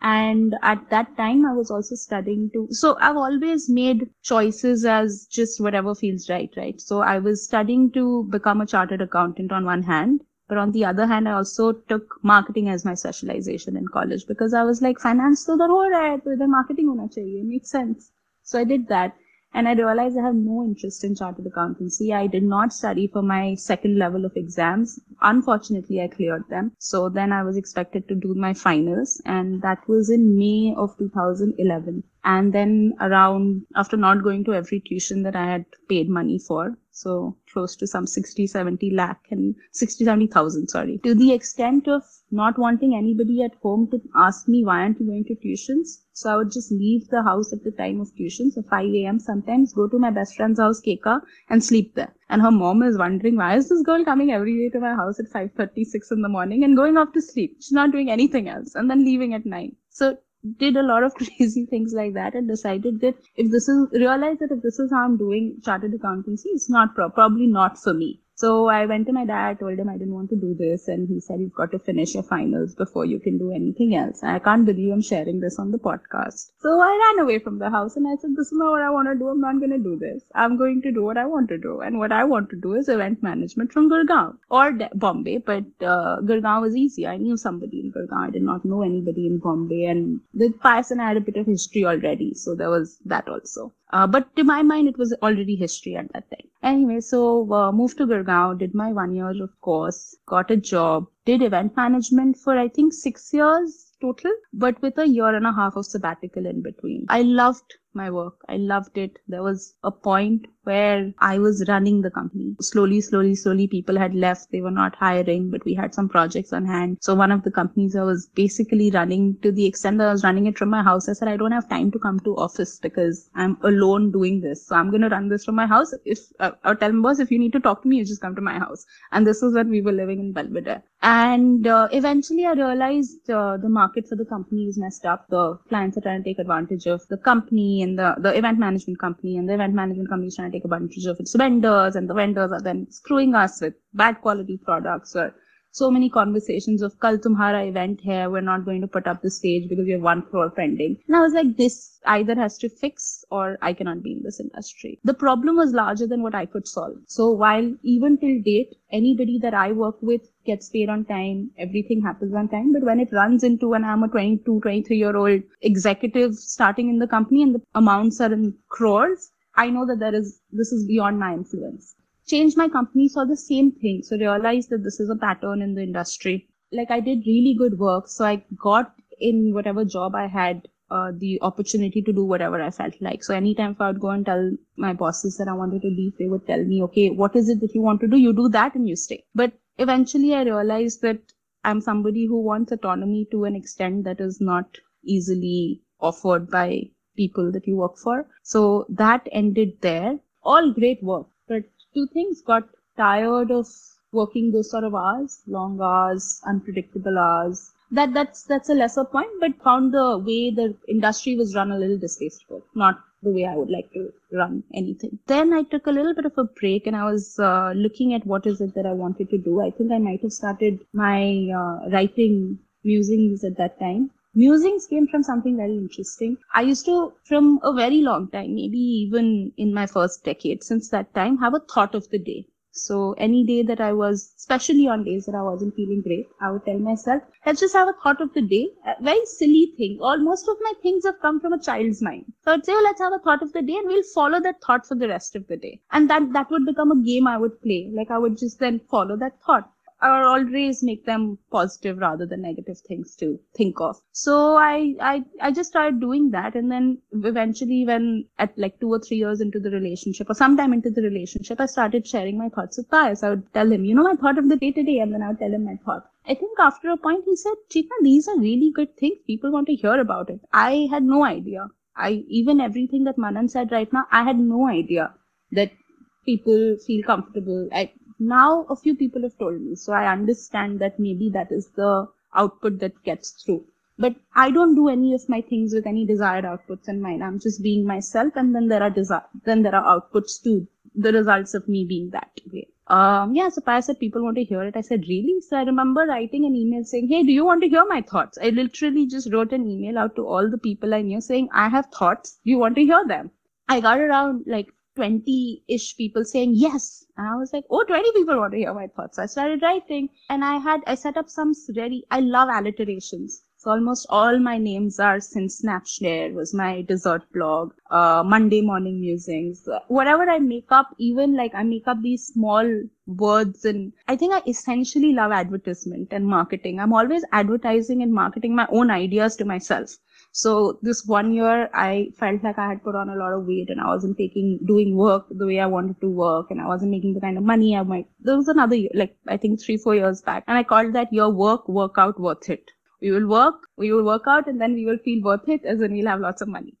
And at that time, I was also studying too. So I've always made choices as just whatever feels right, right? So I was studying to become a chartered accountant on one hand. But on the other hand, I also took marketing as my specialization in college because I was like, finance to the road, the marketing hona chahiye, makes sense. So I did that. And I realized I have no interest in chartered accountancy. I did not study for my second level of exams. Unfortunately, I cleared them. So then I was expected to do my finals. And that was in May of two thousand eleven. And then around, after not going to every tuition that I had paid money for, so close to some sixty, seventy lakh and sixty, seventy thousand, sorry, to the extent of not wanting anybody at home to ask me, why aren't you going to tuitions? So I would just leave the house at the time of tuition. So five a.m. sometimes, go to my best friend's house, Keka, and sleep there. And her mom is wondering, why is this girl coming every day to my house at five thirty, six in the morning and going off to sleep? She's not doing anything else and then leaving at nine. So did a lot of crazy things like that and decided that if this is, realized that if this is how I'm doing chartered accountancy, it's not pro- probably not for me. So I went to my dad, told him I didn't want to do this. And he said, you've got to finish your finals before you can do anything else. I can't believe I'm sharing this on the podcast. So I ran away from the house and I said, this is not what I want to do. I'm not going to do this. I'm going to do what I want to do. And what I want to do is event management from Gurgaon or De- Bombay. But uh, Gurgaon was easy. I knew somebody in Gurgaon. I did not know anybody in Bombay. And with Pious and I had a bit of history already. So there was that also. Uh, but to my mind, it was already history at that time. Anyway, so uh, moved to Gurgaon, did my one year of course, got a job, did event management for I think six years total, but with a year and a half of sabbatical in between. I loved my work. I loved it. There was a point where I was running the company. Slowly, slowly, slowly, people had left. They were not hiring, but we had some projects on hand. So one of the companies I was basically running, to the extent that I was running it from my house, I said, I don't have time to come to office because I'm alone doing this. So I'm going to run this from my house. If uh, Or tell my boss, if you need to talk to me, you just come to my house. And this is when we were living in Belvedere. And uh, eventually I realized uh, the market for the company is messed up. The clients are trying to take advantage of the company, and the, the event management company, and the event management company is trying to take advantage of its vendors, and the vendors are then screwing us with bad quality products, or so many conversations of kal tumhara event hai, we're not going to put up the stage because we have one crore pending. And I was like, this either has to fix or I cannot be in this industry. The problem was larger than what I could solve. So while even till date, anybody that I work with gets paid on time, everything happens on time. But when it runs into when I'm a twenty-two, twenty-three year old executive starting in the company and the amounts are in crores, I know that there is, this is beyond my influence. Changed my company, saw the same thing. So realized that this is a pattern in the industry. Like I did really good work. So I got in whatever job I had, uh, the opportunity to do whatever I felt like. So anytime if I would go and tell my bosses that I wanted to leave, they would tell me, okay, what is it that you want to do? You do that and you stay. But eventually I realized that I'm somebody who wants autonomy to an extent that is not easily offered by people that you work for. So that ended there. All great work, but two things, got tired of working those sort of hours, long hours, unpredictable hours. That that's that's a lesser point, but found the way the industry was run a little distasteful, not the way I would like to run anything. Then I took a little bit of a break and I was uh, looking at what is it that I wanted to do. I think I might have started my uh, writing musings at that time. Musings came from something very interesting. I used to, from a very long time, maybe even in my first decade since that time, have a thought of the day. So any day that I was, especially on days that I wasn't feeling great, I would tell myself, let's just have a thought of the day. A very silly thing. All, most of my things have come from a child's mind. So I'd say, oh, let's have a thought of the day and we'll follow that thought for the rest of the day. And that, that would become a game I would play. Like I would just then follow that thought. Or always make them positive rather than negative things to think of. So I, I, I just started doing that. And then eventually when at like two or three years into the relationship or sometime into the relationship, I started sharing my thoughts with Pious. I would tell him, you know, my thought of the day today. And then I would tell him my thought. I think after a point he said, Chetna, these are really good things. People want to hear about it. I had no idea. I even everything that Manan said right now, I had no idea that people feel comfortable. I, now a few people have told me, so I understand that maybe that is the output that gets through. But I don't do any of my things with any desired outputs in mind. I'm just being myself, and then there are desire, then there are outputs to the results of me being that way. Um, yeah, so Pious said people want to hear it. I said, really? So I remember writing an email saying, hey, do you want to hear my thoughts? I literally just wrote an email out to all the people I knew saying, I have thoughts. Do you want to hear them? I got around like twenty-ish people saying yes. And I was like, oh, twenty people want to hear my thoughts. So I started writing, and I had, I set up some really, I love alliterations. So almost all my names are since Snapshare was my dessert blog, uh, Monday Morning Musings, whatever I make up, even like I make up these small words. And I think I essentially love advertisement and marketing. I'm always advertising and marketing my own ideas to myself. So this one year I felt like I had put on a lot of weight, and I wasn't taking, doing work the way I wanted to work, and I wasn't making the kind of money I might. There was another year, like I think three, four years back. And I called that year work, workout, worth it. We will work, we will work out, and then we will feel worth it, as in we'll have lots of money.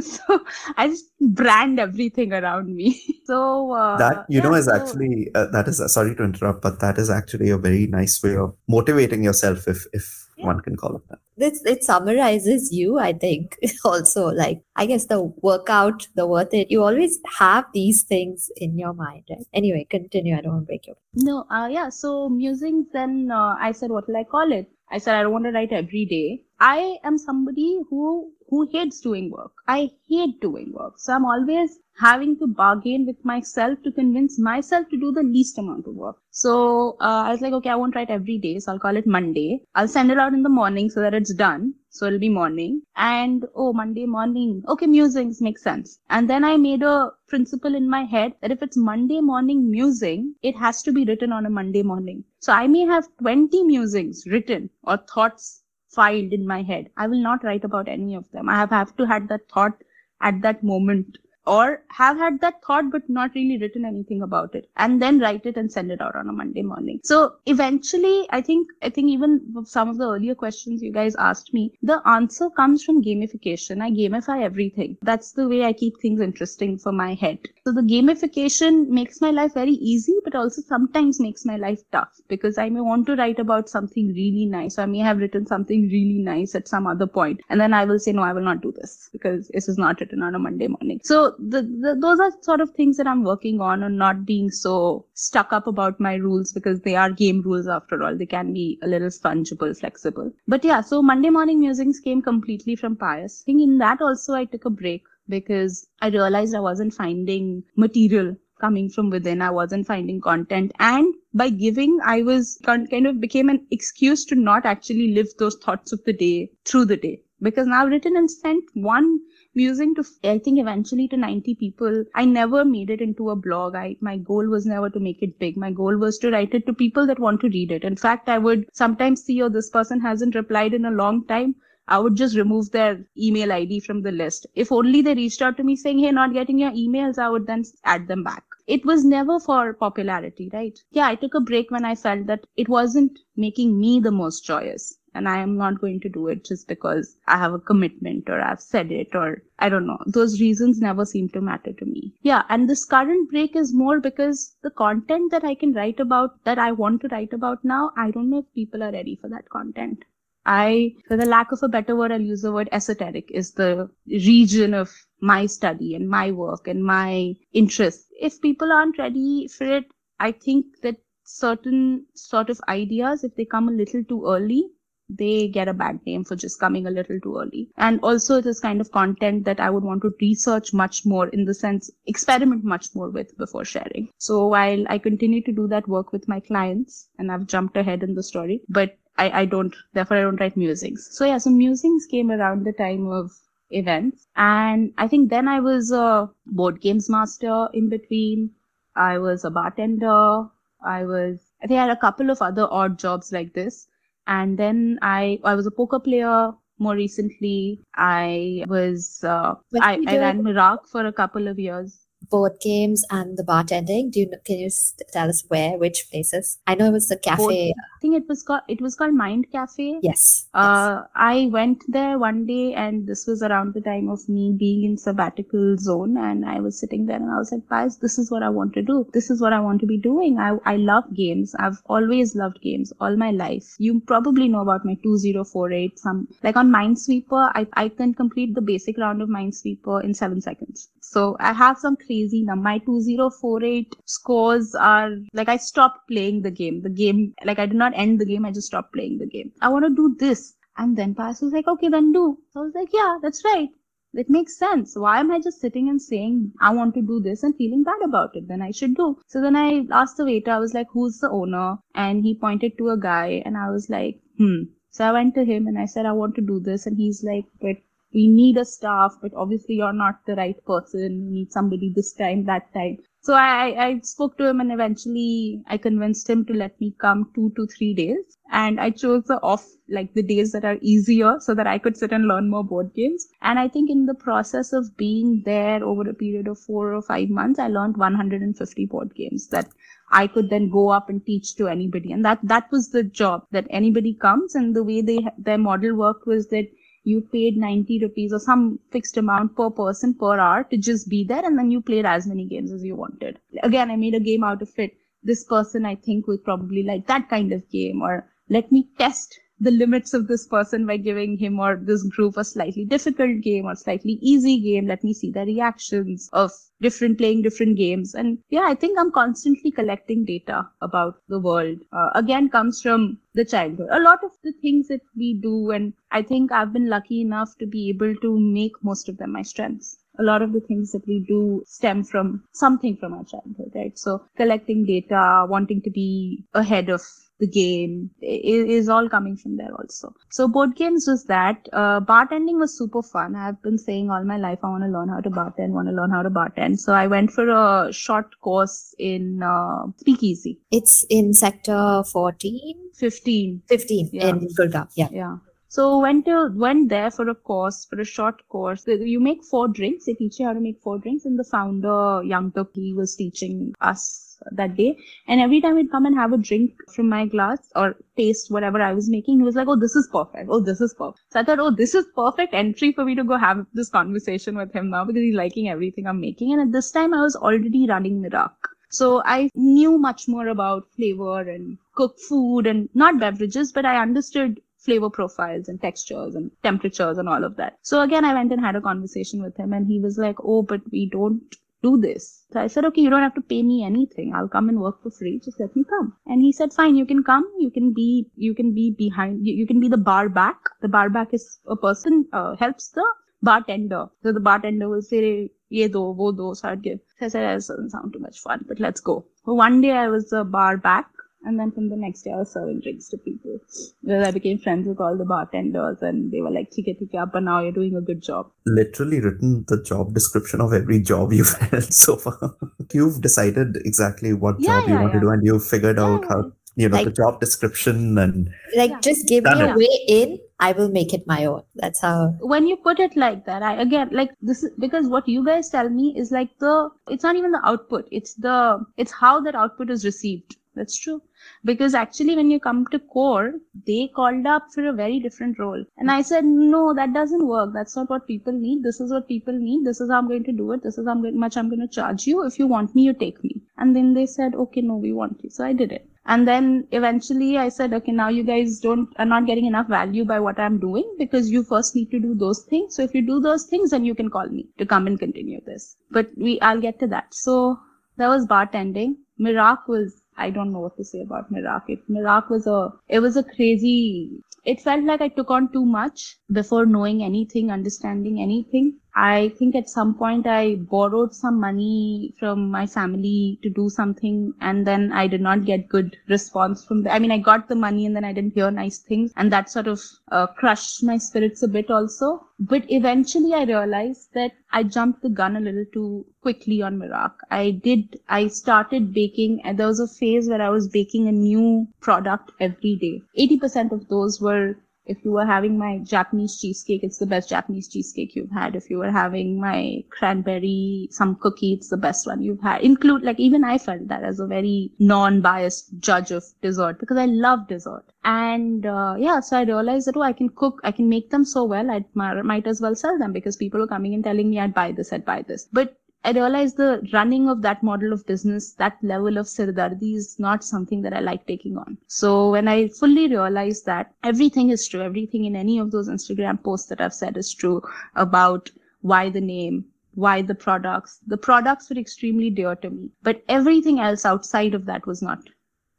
So I just brand everything around me. So uh, that, you yeah, know, is so, actually, uh, that is, uh, sorry to interrupt, but that is actually a very nice way of motivating yourself, if, if yeah. one can call it that. This, it summarizes you, I think, also. Like, I guess the workout, the worth it, you always have these things in your mind, right? Anyway, continue. I don't want to break your mind. No, uh, yeah. So musings, then uh, I said, what will I call it? I said, I don't want to write every day. I am somebody who, who hates doing work. I hate doing work. So I'm always having to bargain with myself to convince myself to do the least amount of work. So uh, I was like, okay, I won't write every day. So I'll call it Monday. I'll send it out in the morning so that it's done. So it'll be morning. And oh, Monday morning. Okay, musings makes sense. And then I made a principle in my head that if it's Monday morning musing, it has to be written on a Monday morning. So I may have twenty musings written or thoughts filed in my head. I will not write about any of them. I have, have to had that thought at that moment, or have had that thought but not really written anything about it, and then write it and send it out on a Monday morning. So eventually, I think, I think even some of the earlier questions you guys asked me, the answer comes from gamification. I gamify everything. That's the way I keep things interesting for my head. So the gamification makes my life very easy, but also sometimes makes my life tough, because I may want to write about something really nice. I may have written something really nice at some other point, and then I will say, no, I will not do this because this is not written on a Monday morning. So The, the, those are sort of things that I'm working on, and not being so stuck up about my rules, because they are game rules after all. They can be a little fungible, flexible. But yeah, so Monday morning musings came completely from Pious. I think in that also I took a break, because I realized I wasn't finding material coming from within. I wasn't finding content. And by giving, I was kind of became an excuse to not actually live those thoughts of the day through the day. Because now I've written and sent one musing to, I think, eventually to ninety people. I never made it into a blog. I, my goal was never to make it big. My goal was to write it to people that want to read it. In fact, I would sometimes see, oh, this person hasn't replied in a long time. I would just remove their email I D from the list. If only they reached out to me saying, hey, not getting your emails, I would then add them back. It was never for popularity, right? Yeah, I took a break when I felt that it wasn't making me the most joyous. And I am not going to do it just because I have a commitment, or I've said it, or I don't know. Those reasons never seem to matter to me. Yeah. And this current break is more because the content that I can write about, that I want to write about now, I don't know if people are ready for that content. I, for the lack of a better word, I'll use the word esoteric, is the region of my study and my work and my interests. If people aren't ready for it, I think that certain sort of ideas, if they come a little too early, they get a bad name for just coming a little too early. And also it is kind of content that I would want to research much more, in the sense, experiment much more with before sharing. So while I continue to do that work with my clients, and I've jumped ahead in the story, but I, I don't, therefore I don't write musings. So yeah, so musings came around the time of events. And I think then I was a board games master in between. I was a bartender. I was, I think I had a couple of other odd jobs like this. And then I, I was a poker player. More recently, I was, uh, I, I ran Mirak for a couple of years. board games and the bartending. Do you can you tell us where, which places? I know it was the cafe. I think it was called it was called Mind Cafe. Yes. Uh, yes. I went there one day, and this was around the time of me being in sabbatical zone, and I was sitting there, and I was like, guys, this is what I want to do. This is what I want to be doing. I I love games. I've always loved games all my life. You probably know about my two zero four eight. Some like on Minesweeper, I I can complete the basic round of Minesweeper in seven seconds. So I have some crazy number. My two zero four eight scores are like I stopped playing the game. The game, like I did not end the game. I just stopped playing the game. I want to do this. And then Pious was like, okay, then do. So I was like, yeah, that's right. It makes sense. Why am I just sitting and saying, I want to do this and feeling bad about it? Then I should do. So then I asked the waiter, I was like, who's the owner? And he pointed to a guy and I was like, hmm. So I went to him and I said, I want to do this. And he's like, but we need a staff, but obviously you're not the right person. We need somebody this time, that time. So I, I spoke to him and eventually I convinced him to let me come two to three days. And I chose the off, like the days that are easier so that I could sit and learn more board games. And I think in the process of being there over a period of four or five months, I learned one hundred fifty board games that I could then go up and teach to anybody. And that, that was the job, that anybody comes, and the way they, their model worked was that you paid ninety rupees or some fixed amount per person per hour to just be there, and then you played as many games as you wanted. Again, I made a game out of it. This person, I think, would probably like that kind of game, or let me test the limits of this person by giving him or this group a slightly difficult game or slightly easy game. Let me see the reactions of different playing different games. And yeah, I think I'm constantly collecting data about the world. Uh, again, comes from the childhood. A lot of the things that we do, and I think I've been lucky enough to be able to make most of them my strengths. A lot of the things that we do stem from something from our childhood, right? So collecting data, wanting to be ahead of the game is, is all coming from there also. So board games was that. Uh, bartending was super fun. I've been saying all my life, I want to learn how to bartend, want to learn how to bartend. So I went for a short course in uh, Speakeasy. It's in sector fourteen? fifteen. fifteen yeah. In Gurgaon. Yeah. Yeah. So went to went there for a course, for a short course. You make four drinks. They teach you how to make four drinks. And the founder, Young Turkey, was teaching us that day. And every time we'd come and have a drink from my glass or taste whatever I was making, he was like, oh, this is perfect. Oh, this is perfect. So I thought, oh, this is perfect entry for me to go have this conversation with him now, because he's liking everything I'm making. And at this time, I was already running Mirak. So I knew much more about flavor and cook food, and not beverages, but I understood flavor profiles and textures and temperatures and all of that. So again, I went and had a conversation with him, and he was like, oh, but we don't do this. So I said, okay, you don't have to pay me anything. I'll come and work for free. Just let me come. And he said, fine, you can come. You can be, you can be behind, you, you can be the bar back. The bar back is a person, uh, helps the bartender. So the bartender will say, ye do, wo do. So I'd give. So I said, that doesn't sound too much fun, but let's go. So one day I was the bar back. And then from the next day, I was serving drinks to people. Well, I became friends with all the bartenders, and they were like, "Thik thik appa, now you're doing a good job." Literally written the job description of every job you've had so far. You've decided exactly what yeah, job yeah, you want yeah. to do, and you figured yeah, out yeah. how, you know, like, the job description and like yeah. just give me a way in. I will make it my own. That's how. When you put it like that, I again, like this is because what you guys tell me is like the, it's not even the output. It's the, it's how that output is received. That's true. Because actually when you come to core, they called up for a very different role. And I said, no, that doesn't work. That's not what people need. This is what people need. This is how I'm going to do it. This is how much I'm going to charge you. If you want me, you take me. And then they said, okay, no, we want you. So I did it. And then eventually I said, okay, now you guys don't are not getting enough value by what I'm doing, because you first need to do those things. So if you do those things, then you can call me to come and continue this. But we I'll get to that. So that was bartending. Mirak was, I don't know what to say about Mirak. It, Mirak was a, it was a crazy, it felt like I took on too much before knowing anything, understanding anything. I think at some point I borrowed some money from my family to do something, and then I did not get good response from the, I mean, I got the money and then I didn't hear nice things, and that sort of uh, crushed my spirits a bit also. But eventually I realized that I jumped the gun a little too quickly on Mirak. I did, I started baking, and there was a phase where I was baking a new product every day. eighty percent of those were If you were having my Japanese cheesecake, it's the best Japanese cheesecake you've had. If you were having my cranberry, some cookie, it's the best one you've had. Include, like, even I felt that as a very non-biased judge of dessert, because I love dessert. And uh, yeah, so I realized that, oh, I can cook, I can make them so well, I might as well sell them, because people are coming and telling me I'd buy this, I'd buy this. But I realized the running of that model of business, that level of sirdardi is not something that I like taking on. So when I fully realized that everything is true, everything in any of those Instagram posts that I've said is true about why the name, why the products, the products were extremely dear to me, but everything else outside of that was not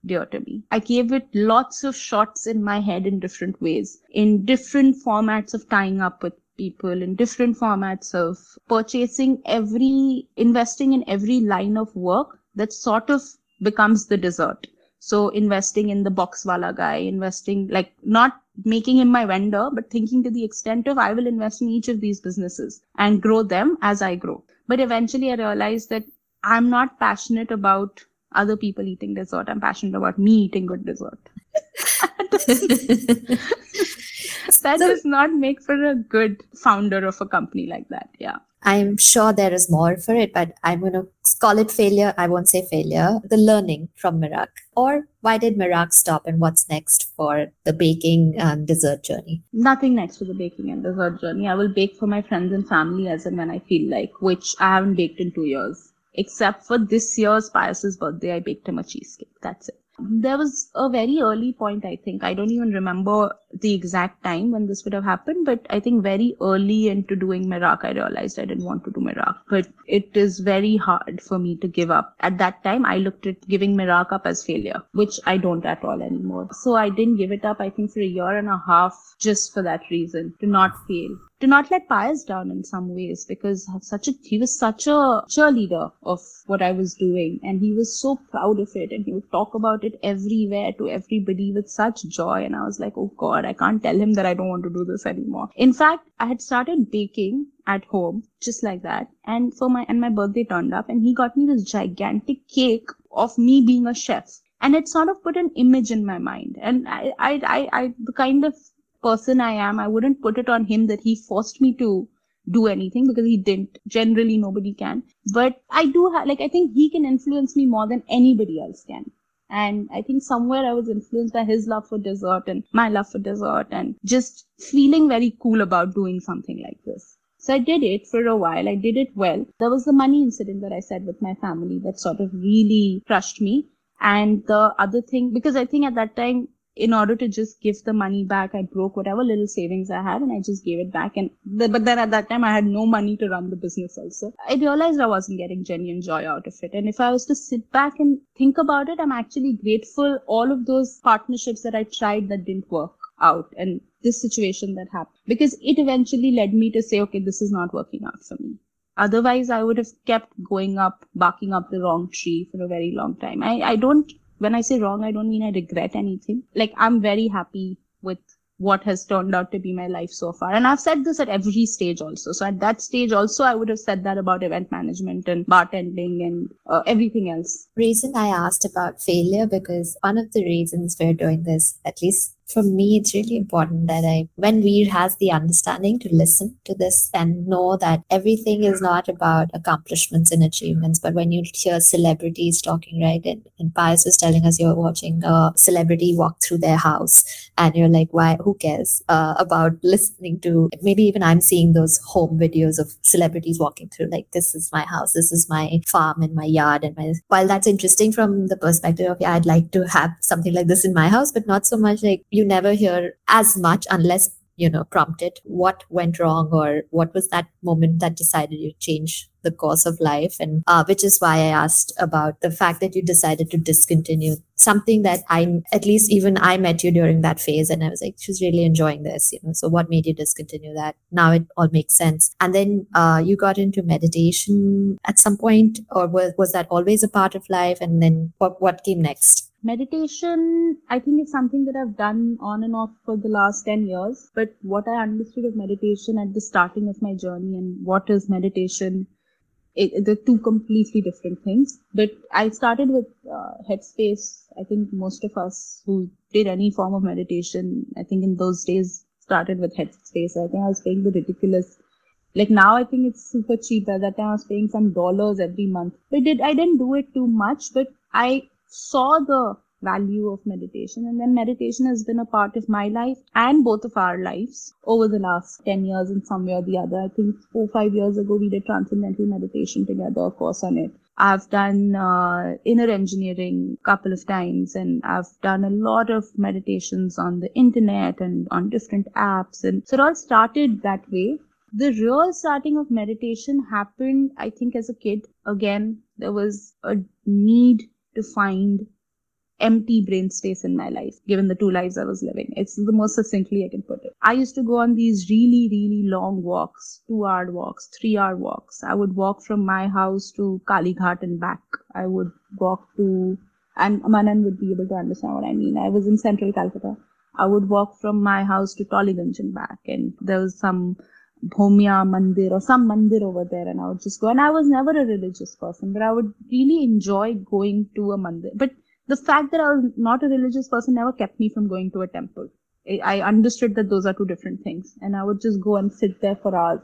dear to me. I gave it lots of shots in my head in different ways, in different formats of tying up with people, in different formats of purchasing every, investing in every line of work that sort of becomes the dessert. So investing in the boxwala guy, investing, like, not making him my vendor, but thinking to the extent of I will invest in each of these businesses and grow them as I grow. But eventually I realized that I'm not passionate about other people eating dessert. I'm passionate about me eating good dessert. That so, does not make for a good founder of a company like that. Yeah. I'm sure there is more for it, but I'm going to call it failure. I won't say failure. The learning from Mirak. Or why did Mirak stop, and what's next for the baking and dessert journey? Nothing next for the baking and dessert journey. I will bake for my friends and family as and when I feel like, which I haven't baked in two years. Except for this year's Pious' birthday, I baked him a cheesecake. That's it. There was a very early point, I think. I don't even remember the exact time when this would have happened, but I think very early into doing Mirak, I realized I didn't want to do Mirak. But it is very hard for me to give up. At that time, I looked at giving Mirak up as failure, which I don't at all anymore. So I didn't give it up, I think, for a year and a half, just for that reason, to not fail. To not let Pious down in some ways, because such a, he was such a cheerleader of what I was doing, and he was so proud of it, and he would talk about it everywhere to everybody with such joy. And I was like, oh God, I can't tell him that I don't want to do this anymore. In fact, I had started baking at home, just like that. And for my, and my birthday turned up, and he got me this gigantic cake of me being a chef. And it sort of put an image in my mind. And I, I, I, I the kind of person I am, I wouldn't put it on him that he forced me to do anything, because he didn't. Generally, nobody can. But I do have, like, I think he can influence me more than anybody else can. And I think somewhere I was influenced by his love for dessert and my love for dessert, and just feeling very cool about doing something like this. So I did it for a while. I did it well. There was the money incident that I said with my family that sort of really crushed me. And the other thing, because I think at that time, in order to just give the money back, I broke whatever little savings I had, and I just gave it back. And th- But then at that time, I had no money to run the business also. I realized I wasn't getting genuine joy out of it. And if I was to sit back and think about it, I'm actually grateful all of those partnerships that I tried that didn't work out, and this situation that happened. Because it eventually led me to say, okay, this is not working out for me. Otherwise, I would have kept going up, barking up the wrong tree for a very long time. I, I don't... When I say wrong, I don't mean I regret anything. Like, I'm very happy with what has turned out to be my life so far. And I've said this at every stage also. So at that stage also, I would have said that about event management and bartending and uh, everything else. Reason I asked about failure, because one of the reasons we're doing this, at least for me, it's really important that I, when Veer has the understanding to listen to this and know that everything is not about accomplishments and achievements, but when you hear celebrities talking, right? And, and Pious was telling us you're watching a celebrity walk through their house and you're like, why, who cares uh, about listening to, maybe even I'm seeing those home videos of celebrities walking through, like, this is my house, this is my farm and my yard. And my, while that's interesting from the perspective of, yeah, I'd like to have something like this in my house, but not so much like, you never hear as much unless, you know, prompted what went wrong or what was that moment that decided you change the course of life. And uh, which is why I asked about the fact that you decided to discontinue something that I, at least even I met you during that phase, and I was like, she's really enjoying this, you know, so what made you discontinue that? Now it all makes sense. And then uh, you got into meditation at some point, or was, was that always a part of life? And then what, what came next? Meditation, I think, is something that I've done on and off for the last ten years. But what I understood of meditation at the starting of my journey and what is meditation, it, they're two completely different things. But I started with uh, Headspace. I think most of us who did any form of meditation, I think in those days, started with Headspace. I think I was paying the ridiculous. Like now, I think it's super cheap. At that time, I was paying some dollars every month. But did I didn't do it too much, but I saw the value of meditation, and then meditation has been a part of my life and both of our lives over the last ten years in some way or the other. I think four five years ago we did transcendental meditation together, of course, on it. I've done uh, inner engineering a couple of times, and I've done a lot of meditations on the internet and on different apps, and so it all started that way. The real starting of meditation happened, I think, as a kid. Again, there was a need to find empty brain space in my life, given the two lives I was living. It's the most succinctly I can put it. I used to go on these really, really long walks, two-hour walks, three-hour walks. I would walk from my house to Kalighat and back. I would walk to, and Manan would be able to understand what I mean. I was in central Calcutta. I would walk from my house to Tollygunj and back, and there was some Bhomia Mandir or some Mandir over there, and I would just go. And I was never a religious person, but I would really enjoy going to a Mandir. But the fact that I was not a religious person never kept me from going to a temple. I understood that those are two different things. And I would just go and sit there for hours.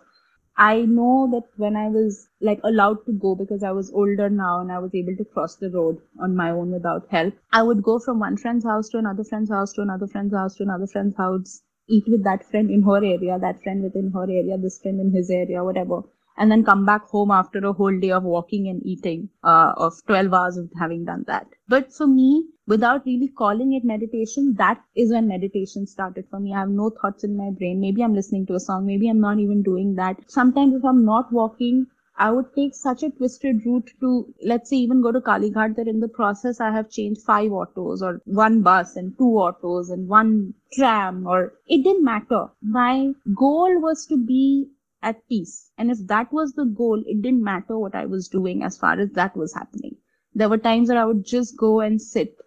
I know that when I was like allowed to go, because I was older now and I was able to cross the road on my own without help, I would go from one friend's house to another friend's house to another friend's house to another friend's house, eat with that friend in her area, that friend within her area, this friend in his area, whatever. And then come back home after a whole day of walking and eating, uh, of twelve hours of having done that. But for me, without really calling it meditation, that is when meditation started for me. I have no thoughts in my brain. Maybe I'm listening to a song. Maybe I'm not even doing that. Sometimes if I'm not walking, I would take such a twisted route to, let's say, even go to Kalighat, that in the process I have changed five autos or one bus and two autos and one tram, or it didn't matter. My goal was to be at peace. And if that was the goal, it didn't matter what I was doing as far as that was happening. There were times that I would just go and sit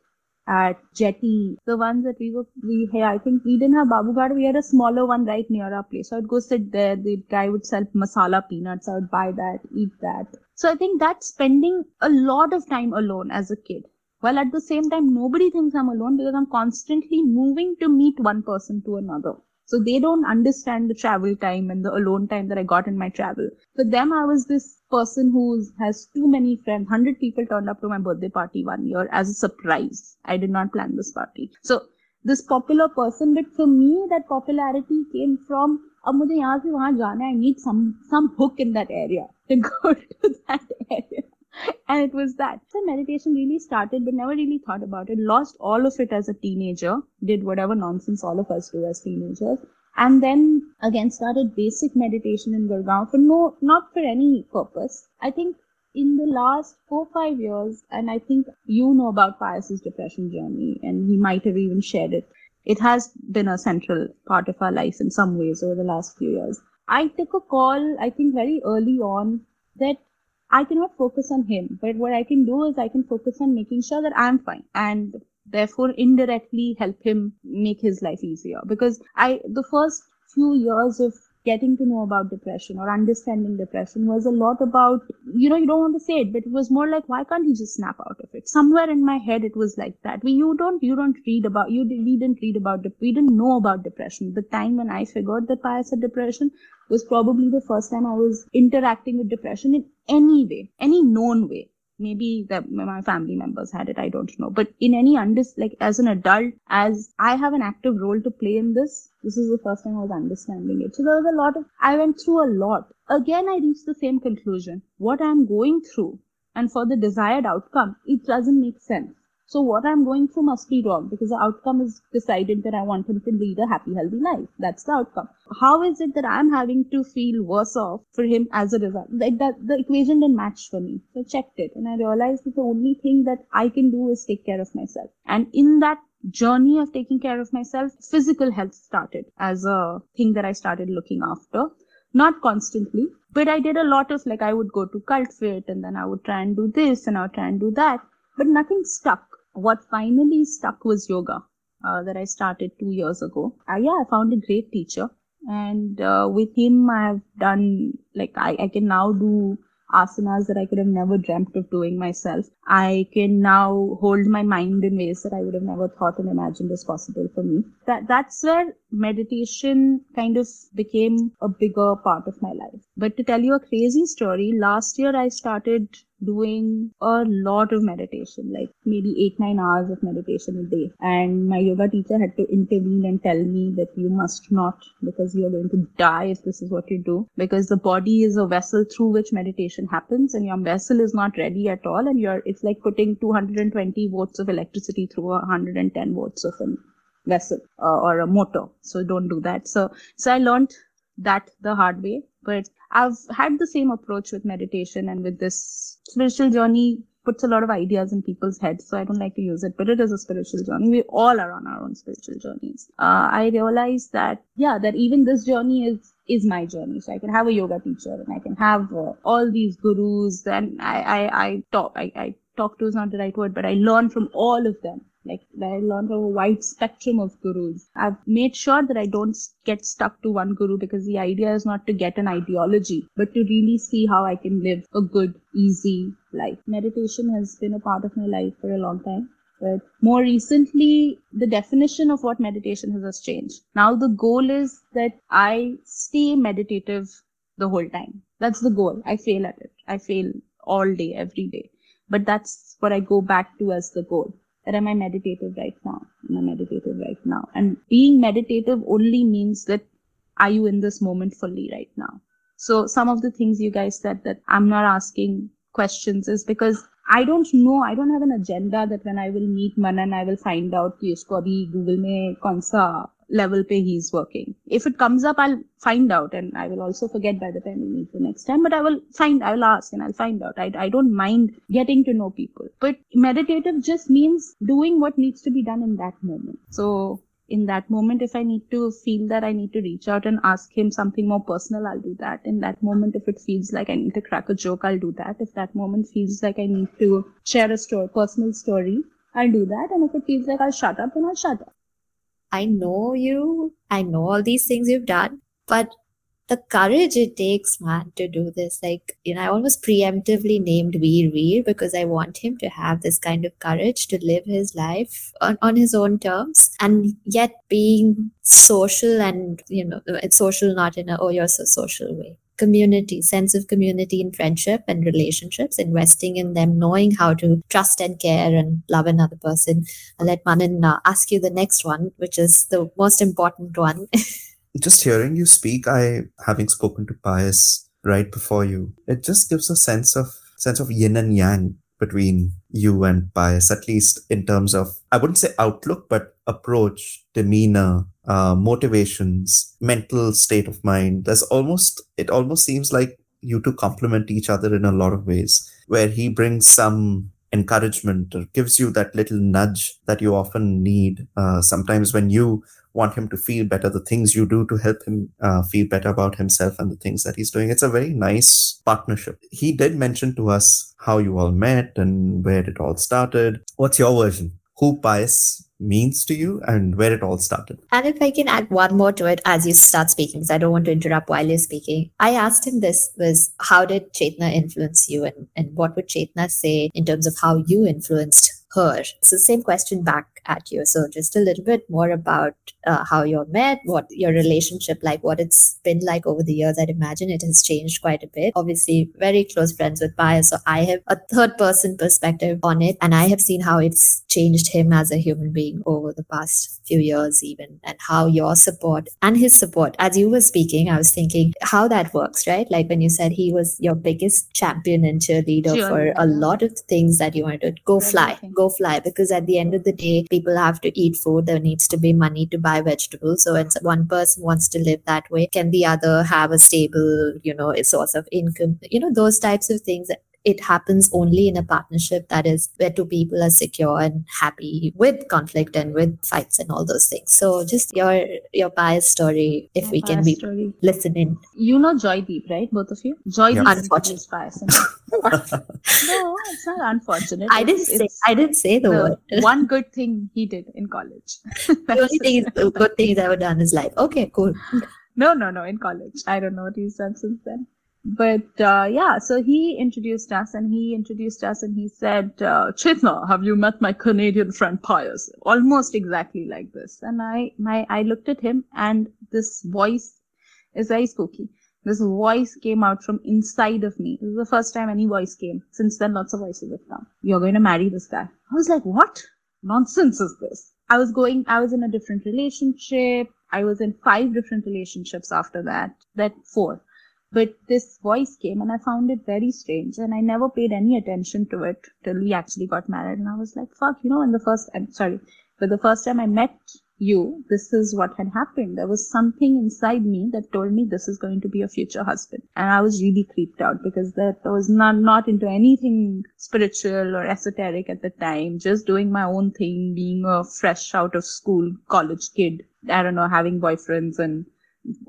at jetty. The ones that we were, we hey, I think we didn't have Babu Ghat. We had a smaller one right near our place. So I would go sit there. The guy would sell masala peanuts. I would buy that, eat that. So I think that's spending a lot of time alone as a kid. Well, at the same time, nobody thinks I'm alone because I'm constantly moving to meet one person to another. So they don't understand the travel time and the alone time that I got in my travel. For them, I was this person who has too many friends. one hundred people turned up to my birthday party one year as a surprise. I did not plan this party. So this popular person, but for me, that popularity came from, ab mujhe yahan se wahan jana, I need some, some hook in that area to go to that area. And it was that. So meditation really started, but never really thought about it. Lost all of it as a teenager. Did whatever nonsense all of us do as teenagers. And then again started basic meditation in Gurgaon for no, not for any purpose. I think in the last four, five years, and I think you know about Pious' depression journey, and he might have even shared it. It has been a central part of our life in some ways over the last few years. I took a call, I think very early on, that I cannot focus on him, but what I can do is I can focus on making sure that I'm fine and therefore indirectly help him make his life easier. Because I, the first few years of getting to know about depression or understanding depression was a lot about, you know, you don't want to say it, but it was more like, why can't he just snap out of it? Somewhere in my head, it was like that. We, you don't, you don't read about, you, we didn't read about, we didn't know about depression. The time when I figured that Pious had depression was probably the first time I was interacting with depression in any way, any known way. Maybe that my family members had it, I don't know. But in any, under, like as an adult, as I have an active role to play in this, this is the first time I was understanding it. So there was a lot of, I went through a lot. Again, I reached the same conclusion. What I'm going through and for the desired outcome, it doesn't make sense. So what I'm going through must be wrong because the outcome is decided that I want him to lead a happy, healthy life. That's the outcome. How is it that I'm having to feel worse off for him as a result? Like that, the equation didn't match for me. So I checked it and I realized that the only thing that I can do is take care of myself. And in that journey of taking care of myself, physical health started as a thing that I started looking after. Not constantly, but I did a lot of, like, I would go to Cult Fit and then I would try and do this and I would try and do that, but nothing stuck. What finally stuck was yoga uh, that I started two years ago. Uh, yeah, I found a great teacher. And uh, with him, I have done, like, I, I can now do asanas that I could have never dreamt of doing myself. I can now hold my mind in ways that I would have never thought and imagined as possible for me. That That's where meditation kind of became a bigger part of my life. But to tell you a crazy story, last year I started doing a lot of meditation, like maybe eight, nine hours of meditation a day. And my yoga teacher had to intervene and tell me that you must not, because you're going to die if this is what you do, because the body is a vessel through which meditation happens and your vessel is not ready at all. And you're, it's like putting two hundred twenty volts of electricity through one hundred ten volts of a vessel uh, or a motor. So don't do that. So, so I learned that the hard way, but I've had the same approach with meditation, and with this spiritual journey puts a lot of ideas in people's heads, so I don't like to use it, but it is a spiritual journey. We all are on our own spiritual journeys. Uh, I realized that, yeah, that even this journey is is my journey. So I can have a yoga teacher and I can have uh, all these gurus, and I, I, I talk, I, I talk to is not the right word, but I learn from all of them. Like, I learned from a wide spectrum of gurus. I've made sure that I don't get stuck to one guru, because the idea is not to get an ideology, but to really see how I can live a good, easy life. Meditation has been a part of my life for a long time. But more recently, the definition of what meditation has, has changed. Now the goal is that I stay meditative the whole time. That's the goal. I fail at it. I fail all day, every day. But that's what I go back to as the goal. That am I meditative right now? Am I meditative right now? And being meditative only means that, are you in this moment fully right now? So some of the things you guys said that I'm not asking questions is because I don't know, I don't have an agenda that when I will meet Manan, I will find out ki isko abhi Google mein kaun sa level pe he's working. If it comes up, I'll find out, and I will also forget by the time we meet the next time, but I will find, I will ask and I'll find out. I, I don't mind getting to know people, but meditative just means doing what needs to be done in that moment. So in that moment, if I need to feel that I need to reach out and ask him something more personal, I'll do that. In that moment, if it feels like I need to crack a joke, I'll do that. If that moment feels like I need to share a story, personal story, I'll do that. And if it feels like I'll shut up, then I'll shut up. I know you, I know all these things you've done, but the courage it takes, man, to do this. Like, you know, I almost preemptively named Veer Veer because I want him to have this kind of courage to live his life on, on his own terms, and yet being social and, you know, it's social not in a, oh, you're so social way. Community, sense of community and friendship and relationships, investing in them, knowing how to trust and care and love another person. I'll let Manan uh, ask you the next one, which is the most important one. Just hearing you speak, I, having spoken to Pious right before you, it just gives a sense of sense of yin and yang between you and Pious, at least in terms of, I wouldn't say outlook, but approach, demeanor, uh, motivations, mental state of mind. There's almost, it almost seems like you two complement each other in a lot of ways, where he brings some encouragement or gives you that little nudge that you often need. Uh, sometimes when you want him to feel better, the things you do to help him uh, feel better about himself and the things that he's doing. It's a very nice partnership. He did mention to us how you all met and where it all started. What's your version? Who Pious means to you and where it all started? And if I can add one more to it as you start speaking, because I don't want to interrupt while you're speaking. I asked him this was, how did Chetna influence you, and, and what would Chetna say in terms of how you influenced her? So same question back at you. So just a little bit more about uh, how you're met, what your relationship like, what it's been like over the years. I'd imagine it has changed quite a bit. Obviously, very close friends with Pious, so I have a third person perspective on it, and I have seen how it's changed him as a human being over the past few years even, and how your support and his support. As you were speaking, I was thinking how that works, right? Like when you said he was your biggest champion and cheerleader sure. for a lot of things that you wanted. Go fly, go fly, because at the end of the day, people have to eat food. There needs to be money to buy vegetables. So when one person wants to live that way, can the other have a stable, you know, a source of income? You know, those types of things. It happens only in a partnership that is where two people are secure and happy with conflict and with fights and all those things. So just your your Pious story, if yeah, we can be story. Listening. You know Jaideep, right? Both of you? Jaideep yeah. Unfortunate. Is Pious. No, it's not unfortunate. I didn't it's, say I didn't say the, the word. One good thing he did in college. The only thing is, the good thing he's ever done in his life. Okay, cool. No, no, no, in college. I don't know what he's done since then. But uh, yeah, so he introduced us and he introduced us and he said, uh, Chetna, have you met my Canadian friend Pious? Almost exactly like this. And I, my, I looked at him and this voice is very spooky. This voice came out from inside of me. This is the first time any voice came. Since then, lots of voices have come. You're going to marry this guy. I was like, what nonsense is this? I was going, I was in a different relationship. I was in five different relationships after that, that four. But this voice came and I found it very strange and I never paid any attention to it till we actually got married. And I was like, fuck, you know, in the first, I'm sorry, but the first time I met you, this is what had happened. There was something inside me that told me this is going to be your future husband. And I was really creeped out because that I was not, not into anything spiritual or esoteric at the time, just doing my own thing, being a fresh out of school college kid. I don't know, having boyfriends and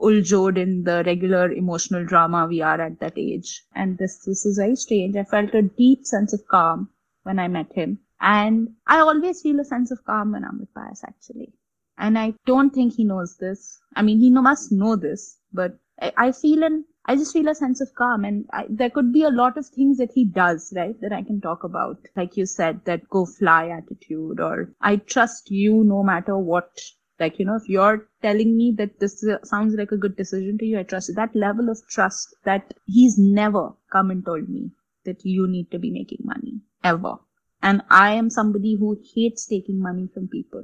uljod in the regular emotional drama we are at that age. And this, this is very strange. I felt a deep sense of calm when I met him. And I always feel a sense of calm when I'm with Pious, actually. And I don't think he knows this. I mean, he must know this, but I, I feel an, I just feel a sense of calm. And I, there could be a lot of things that he does, right, that I can talk about. Like you said, that go fly attitude, or I trust you no matter what. Like, you know, if you're telling me that this sounds like a good decision to you, I trust you. That level of trust that he's never come and told me that you need to be making money, ever. And I am somebody who hates taking money from people.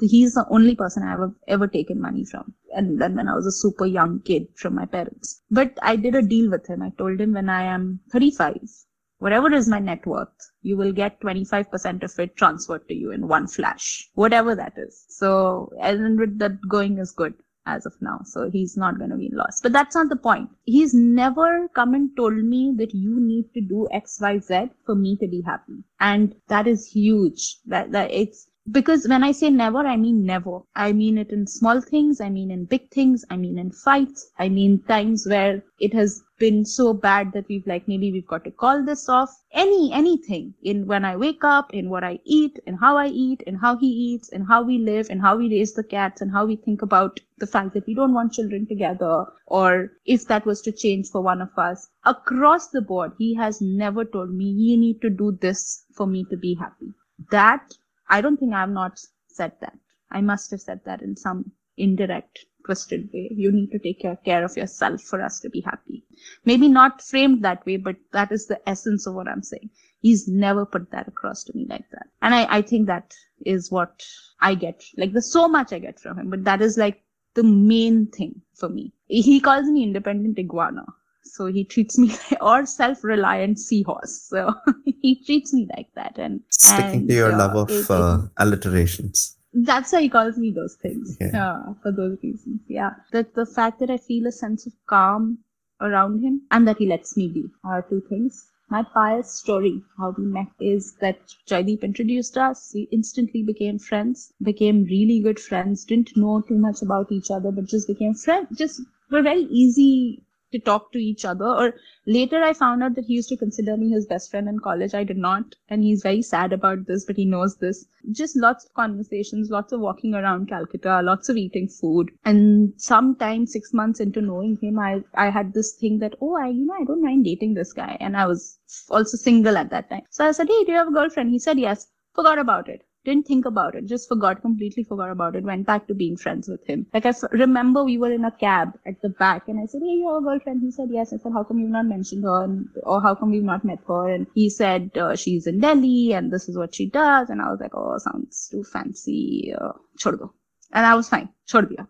He's the only person I've ever, ever taken money from. And then when I was a super young kid from my parents. But I did a deal with him. I told him when I am thirty-five, whatever is my net worth, you will get twenty-five percent of it transferred to you in one flash, whatever that is. So, and with that going is good as of now. So he's not going to be lost. But that's not the point. He's never come and told me that you need to do X, Y, Z for me to be happy. And that is huge. That, that it's, because when I say never, I mean never. I mean it in small things. I mean in big things. I mean in fights. I mean times where it has been so bad that we've like, maybe we've got to call this off. Any, anything in when I wake up, in what I eat, in how I eat, in how he eats, in how we live, in how we raise the cats, and how we think about the fact that we don't want children together, or if that was to change for one of us. Across the board, he has never told me, you need to do this for me to be happy. That I don't think I've not said that. I must have said that in some indirect, twisted way. You need to take care of yourself for us to be happy. Maybe not framed that way, but that is the essence of what I'm saying. He's never put that across to me like that. And I, I think that is what I get. Like, there's so much I get from him, but that is like the main thing for me. He calls me independent iguana. So he treats me like, or self-reliant seahorse. So he treats me like that. And sticking and, to your uh, love of it, uh, alliterations. That's why he calls me those things. Yeah. Uh, for those reasons. Yeah. That the fact that I feel a sense of calm around him and that he lets me be are two things. My Pious story, how we met, is that Jaideep introduced us. We instantly became friends, became really good friends, didn't know too much about each other, but just became friends. Just were very easy to talk to each other. Or later I found out that he used to consider me his best friend in college. I did not. And he's very sad about this, but he knows this. Just lots of conversations, lots of walking around Calcutta, lots of eating food. And sometime six months into knowing him, I, I had this thing that, oh, I, you know, I don't mind dating this guy. And I was also single at that time. So I said, hey, do you have a girlfriend? He said, yes. Forgot about it. Didn't think about it, just forgot, completely forgot about it, went back to being friends with him. Like, I f- remember we were in a cab at the back and I said, hey, your girlfriend? He said, yes. I said, how come you've not mentioned her? And, or how come we've not met her? And he said, uh, she's in Delhi and this is what she does. And I was like, oh, sounds too fancy. Uh, chhod do. And I was fine. Chhod diya.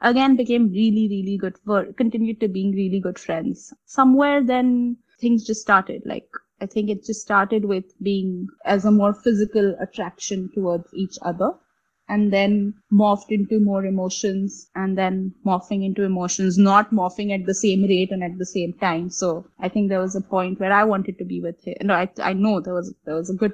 Again, became really, really good, for, continued to being really good friends. Somewhere then things just started, like, I think it just started with being as a more physical attraction towards each other and then morphed into more emotions and then morphing into emotions, not morphing at the same rate and at the same time. So I think there was a point where I wanted to be with him. No, I, I know there was, there was a good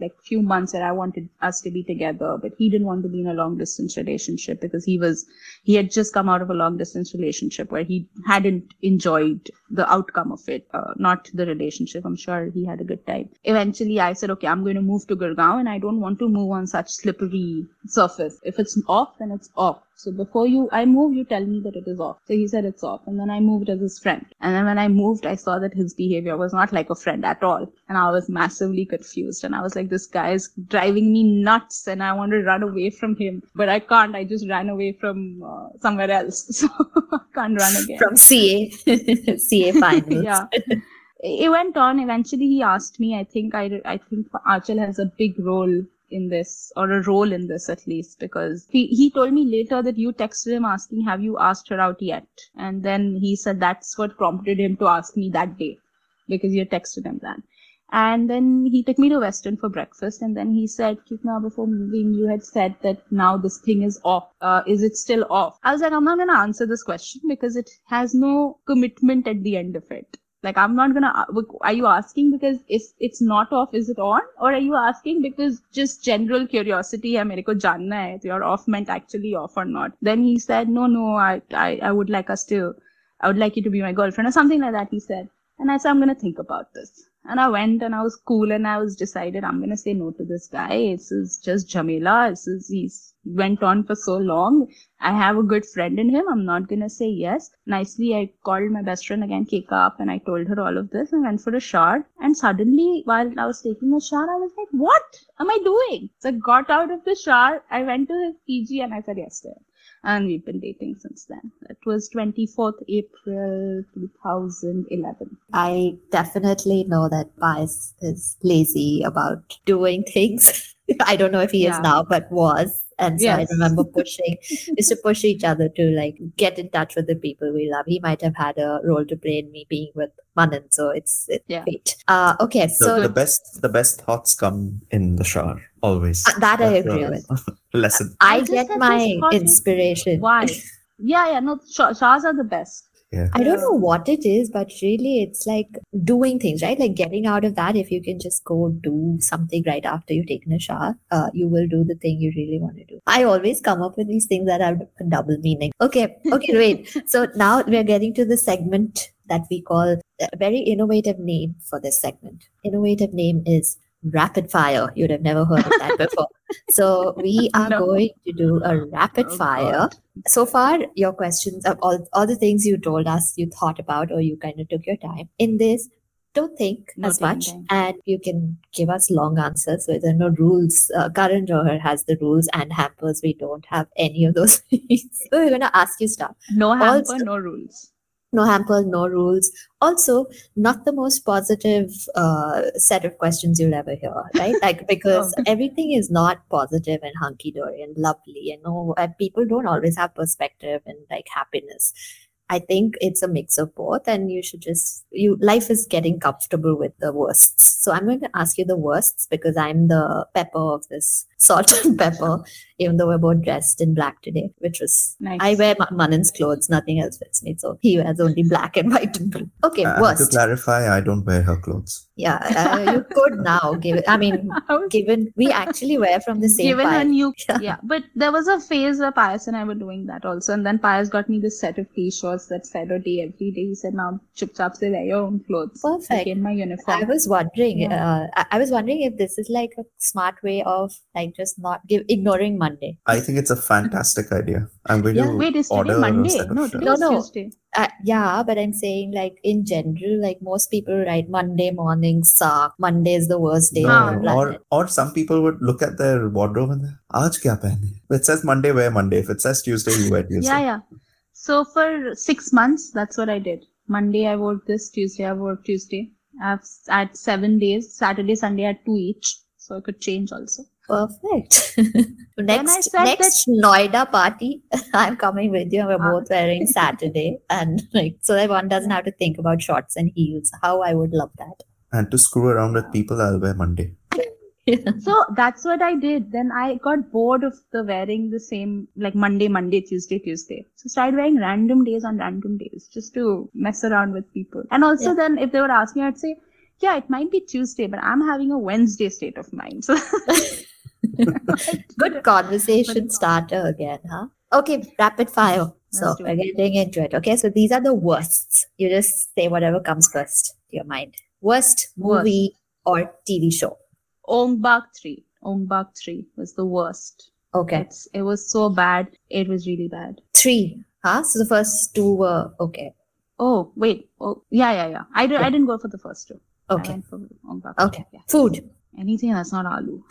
like few months that I wanted us to be together, but he didn't want to be in a long distance relationship because he was, he had just come out of a long distance relationship where he hadn't enjoyed the outcome of it, uh, not the relationship. I'm sure he had a good time. Eventually I said, okay, I'm going to move to Gurgaon and I don't want to move on such slippery surface. If it's off, then it's off. So before you, I move, you tell me that it is off. So he said it's off. And then I moved as his friend. And then when I moved, I saw that his behavior was not like a friend at all. And I was massively confused. And I was like, this guy is driving me nuts and I want to run away from him. But I can't. I just ran away from uh, somewhere else. So I can't run again. From C A. C A finals. Yeah. It went on. Eventually, he asked me, I think I, I think Achal has a big role in this, or a role in this at least, because he, he told me later that you texted him asking, have you asked her out yet? And then he said that's what prompted him to ask me that day, because you texted him then. And then he took me to Western for breakfast, and then he said, Chetna, before moving, you had said that now this thing is off. Uh, is it still off? I was like, I'm not going to answer this question because it has no commitment at the end of it. Like, I'm not going to, are you asking because if it's not off, is it on? Or are you asking because just general curiosity, hai, mere ko janna hai, if you're off meant actually off or not? Then he said, no, no, I, I, I would like us to, I would like you to be my girlfriend or something like that, he said. And I said, I'm going to think about this. And I went and I was cool and I was decided, I'm going to say no to this guy. This is just Jamila. This is, he's went on for so long. I have a good friend in him. I'm not going to say yes. Nicely, I called my best friend again, Keka, up, and I told her all of this and went for a shower. And suddenly, while I was taking a shower, I was like, what am I doing? So I got out of the shower. I went to his P G and I said yes to him. And we've been dating since then. It was twenty-fourth of April, twenty eleven. I definitely know that Pious is lazy about doing things. I don't know if he yeah. is now, but was. And so yes. I remember pushing, used to push each other to like get in touch with the people we love. He might have had a role to play in me being with Manan. So it's, it's yeah. great. Uh, okay. The, so the best, the best thoughts come in the shower. Always. Uh, that That's I agree with. Lesson. I, I get my inspiration. Why? Yeah. Yeah. No, showers are the best. Yeah. I don't know what it is, but really it's like doing things, right? Like getting out of that. If you can just go do something right after you've taken a shower, uh, you will do the thing you really want to do. I always come up with these things that have a double meaning. Okay. Okay. Wait. So now we're getting to the segment that we call a very innovative name for this segment. Innovative name is Rapid Fire. You'd have never heard of that before. So we are no. going to do a rapid oh, fire. God. So far, your questions, of all, all the things you told us, you thought about or you kind of took your time. In this, don't think no as much time. And you can give us long answers. So there are no rules. Uh, Karan Johar has the rules and hampers. We don't have any of those things. So we're going to ask you stuff. No hamper, also, no rules. No hamper, no rules. Also, not the most positive uh, set of questions you'll ever hear, right? Like, because oh. everything is not positive and hunky-dory and lovely. And no, uh, people don't always have perspective and like happiness. I think it's a mix of both. And you should just, you life is getting comfortable with the worsts. So I'm going to ask you the worsts because I'm the pepper of this, salt and pepper, even though we're both dressed in black today, which was, nice. I wear Manan's clothes. Nothing else fits me. So he wears only black and white and blue. Okay, uh, worst. To clarify, I don't wear her clothes. Yeah, uh, you could now. Given, I mean, given we actually wear from the same given pile. And you, yeah. yeah, but there was a phase where Pious and I were doing that also. And then Pious got me this set of t-shirts that said a day every day. He said, now chup-chup say wear your own clothes. Perfect. In my uniform. I was wondering, yeah. uh, I was wondering if this is like a smart way of like just not give, ignoring Monday. I think it's a fantastic idea. I'm going yeah. to Wait, is order Monday? No, no, no. Tuesday. Uh, yeah, but I'm saying like in general, like most people write Monday morning suck. Monday is the worst day. No. The or or some people would look at their wardrobe and aaj kya pehne? If it says Monday, wear Monday. If it says Tuesday, you wear Tuesday. Yeah, yeah. So for six months, that's what I did. Monday I wore this, Tuesday I wore Tuesday. I've had seven days. Saturday, Sunday I had two each, so I could change also. Perfect. next next that... Noida party, I'm coming with you. We're both wearing Saturday. And like, so that one doesn't have to think about shorts and heels. How I would love that. And to screw around with people, I'll wear Monday. Yeah. So that's what I did. Then I got bored of the wearing the same, like Monday, Monday, Tuesday, Tuesday. So started wearing random days on random days just to mess around with people. And also yeah. then if they would ask me, I'd say, yeah, it might be Tuesday, but I'm having a Wednesday state of mind. So good conversation starter again, huh? Okay, rapid fire. So we're getting into it. Okay, so these are the worsts. You just say whatever comes first to your mind. Worst movie worst. or T V show? Ong Bak three. Ong Bak three was the worst. Okay. It's, it was so bad. It was really bad. Three, huh? So the first two were okay. Oh, wait. Oh, yeah, yeah, yeah. I, did, I didn't go for the first two. Okay. I went for Ong Bak. Okay. Yeah. Food. Anything that's not aloo.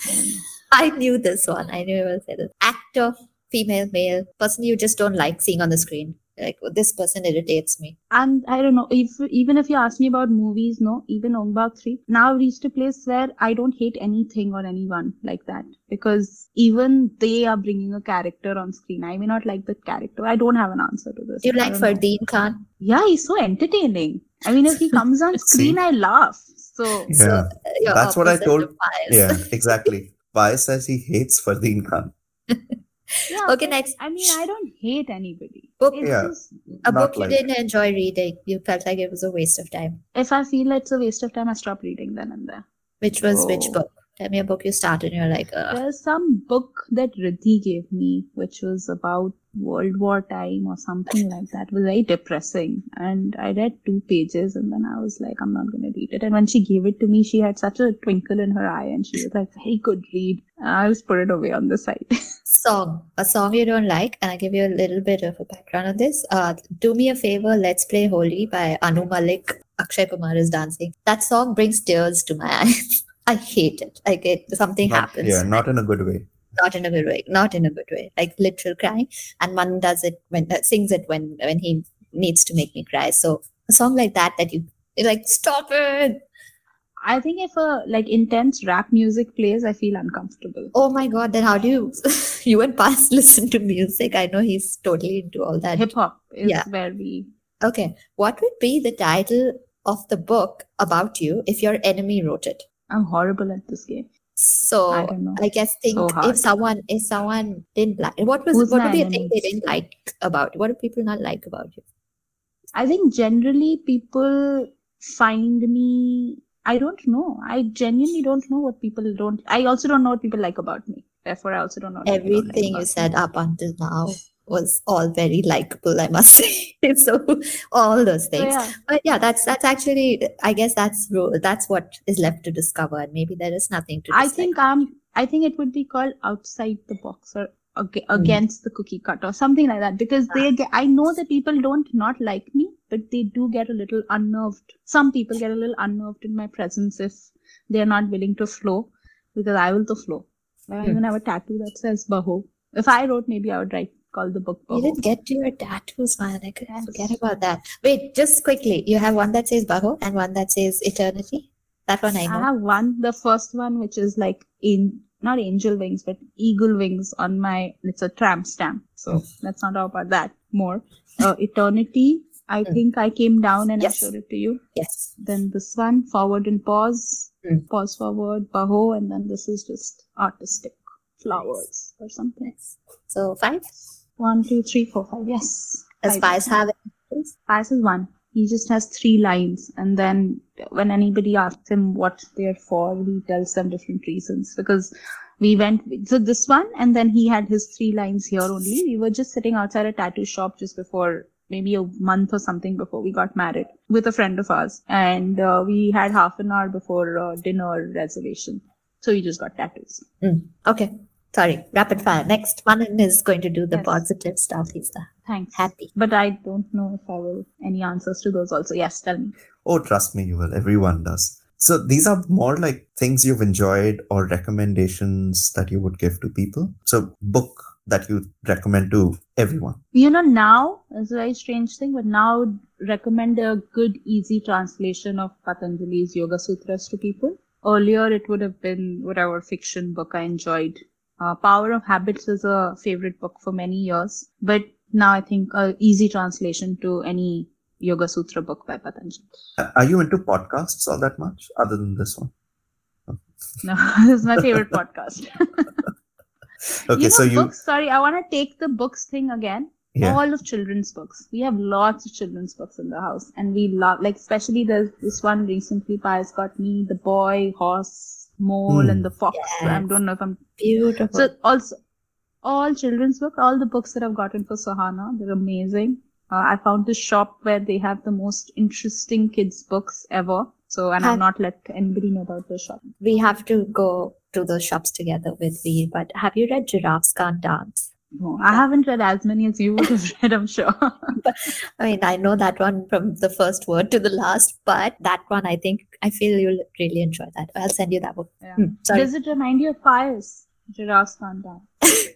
I, I knew this one. I knew it was this. Actor, female, male, person you just don't like seeing on the screen. Like, well, this person irritates me. And I don't know, if even if you ask me about movies, no, even Ong Bak three, now I've reached a place where I don't hate anything or anyone like that. Because even they are bringing a character on screen. I may not like the character. I don't have an answer to this. Do you like Fardeen Khan? Yeah, he's so entertaining. I mean, if he comes on screen, I laugh. So, yeah. so uh, that's what I told. To yeah, exactly. Pious says he hates Fardeen Khan. Yeah, okay, next. I mean, I don't hate anybody. Book, yeah, a book you like didn't it. enjoy reading. You felt like it was a waste of time. If I feel like it's a waste of time, I stop reading then and there. Which was oh. which book? Tell me a book you started and you're like, uh. There's some book that Riddhi gave me, which was about World War time or something like that. It was very depressing. And I read two pages and then I was like, I'm not going to read it. And when she gave it to me, she had such a twinkle in her eye and she was like, very good read. I'll just put it away on the side. Song. A song you don't like. And I'll give you a little bit of a background on this. Uh, Do Me a Favor, Let's Play Holi by Anu Malik. Akshay Kumar is dancing. That song brings tears to my eyes. I hate it. Like it, something not, happens. Yeah, not in a good way. Not in a good way. Not in a good way. Like literal crying. And Manan does it when uh, sings it when when he needs to make me cry. So a song like that that you you're like stop it. I think if a like intense rap music plays, I feel uncomfortable. Oh my god! Then how do you you and Pious listen to music? I know he's totally into all that. Hip hop is yeah. where we. Okay, what would be the title of the book about you if your enemy wrote it? I'm horrible at this game. So I, don't know. I guess think so if someone if someone didn't like what was Who's what would be a thing they didn't like about you? What do people not like about you? I think generally people find me I don't know. I genuinely don't know what people don't I also don't know what people like about me. Therefore I also don't know what everything don't like you about said me. Up until now was all very likable, I must say. So all those things. Oh, yeah. But yeah, that's that's actually I guess that's that's what is left to discover. And maybe there is nothing to discover. I think um I think it would be called outside the box or ag- against mm. the cookie cutter or something like that. Because yeah. they get, I know that people don't not like me, but they do get a little unnerved. Some people get a little unnerved in my presence if they're not willing to flow, because I will to flow. Mm. I even have a tattoo that says Baho. If I wrote, maybe I would write called the book. Baho. You didn't get to your tattoos, man. I couldn't forget about that. Wait, just quickly. You have one that says Baho and one that says Eternity. That one I know. I have one. The first one, which is like in not angel wings, but eagle wings on my. It's a tramp stamp. So let's not talk about that more. Uh, Eternity. I mm. think I came down and yes. I showed it to you. Yes. Then this one, forward and pause, mm. pause forward, Baho, and then this is just artistic flowers nice. Or something. Nice. So five. One, two, three, four, five. Yes. Does Spice have it? Spice is one. He just has three lines. And then when anybody asks him what they're for, he tells them different reasons. Because we went to this one and then he had his three lines here only. We were just sitting outside a tattoo shop just before, maybe a month or something before we got married with a friend of ours. And uh, we had half an hour before uh, dinner reservation. So we just got tattoos. Mm. Okay. Sorry, rapid fire. Next, Manan is going to do the yes. positive stuff. He's the Thanks. Happy. But I don't know if I will any answers to those also. Yes, tell me. Oh, trust me, you will. Everyone does. So these are more like things you've enjoyed or recommendations that you would give to people. So book that you recommend to everyone. You know, now, it's a very strange thing, but now I would recommend a good, easy translation of Patanjali's Yoga Sutras to people. Earlier, it would have been whatever fiction book I enjoyed. Uh, Power of Habits was a favorite book for many years, but now I think an easy translation to any Yoga Sutra book by Patanjali. Are you into podcasts all that much, other than this one? No, this is my favorite podcast. Okay, you know, so you... Books, sorry, I want to take the books thing again. Yeah. All of children's books. We have lots of children's books in the house, and we love, like, especially there's this one recently, Pious got me, The Boy, Horse, Mole mm. and the Fox. Yes. I don't know if I'm beautiful. So also, all children's books, all the books that I've gotten for Sohana, they're amazing. Uh, I found this shop where they have the most interesting kids' books ever. So, and I've, I've not let anybody know about the shop. We have to go to those shops together with Veer. But have you read Giraffes Can't Dance? No, I haven't read as many as you would have read, I'm sure. But, I mean, I know that one from the first word to the last, but that one, I think, I feel you'll really enjoy that. I'll send you that book. Yeah. Hmm, does it remind you of Pious? Giraffes Can't Dance.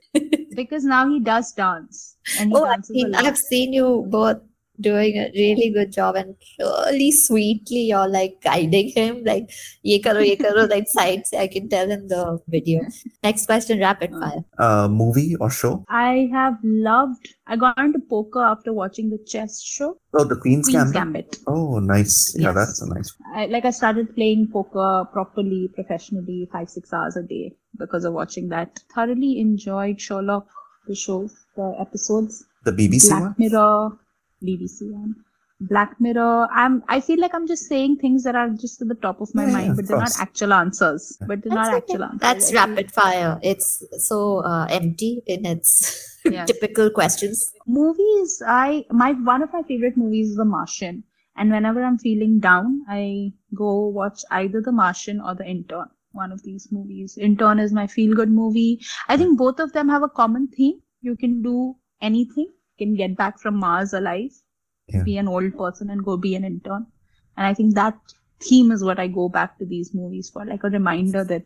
Because now he does dance. And he oh, I've seen, I've seen you both doing a really good job, and really sweetly you're like guiding him, like ye karo ye karo, like sides. I can tell in the video. Next question, rapid fire. Uh, movie or show? I have loved. I got into poker after watching the chess show. Oh, The Queen's, Queen's Gambit. Gambit. Oh, nice. Yeah, yes. That's a nice one. I, like I started playing poker properly, professionally, five six hours a day because of watching that. Thoroughly enjoyed Sherlock, the show, the episodes. The B B C Black one. Mirror. B B C one, Black Mirror. I'm. I feel like I'm just saying things that are just at the top of my yeah, mind, yeah, but they're course. Not actual answers. But they're That's not actual answers. That's rapid fire. It's so uh, empty in its yes. typical questions. Movies. I my one of my favorite movies is The Martian, and whenever I'm feeling down, I go watch either The Martian or The Intern. One of these movies. Intern is my feel-good movie. I think both of them have a common theme. You can do anything. Can get back from Mars alive, yeah. be an old person and go be an intern. And I think that theme is what I go back to these movies for, like a reminder that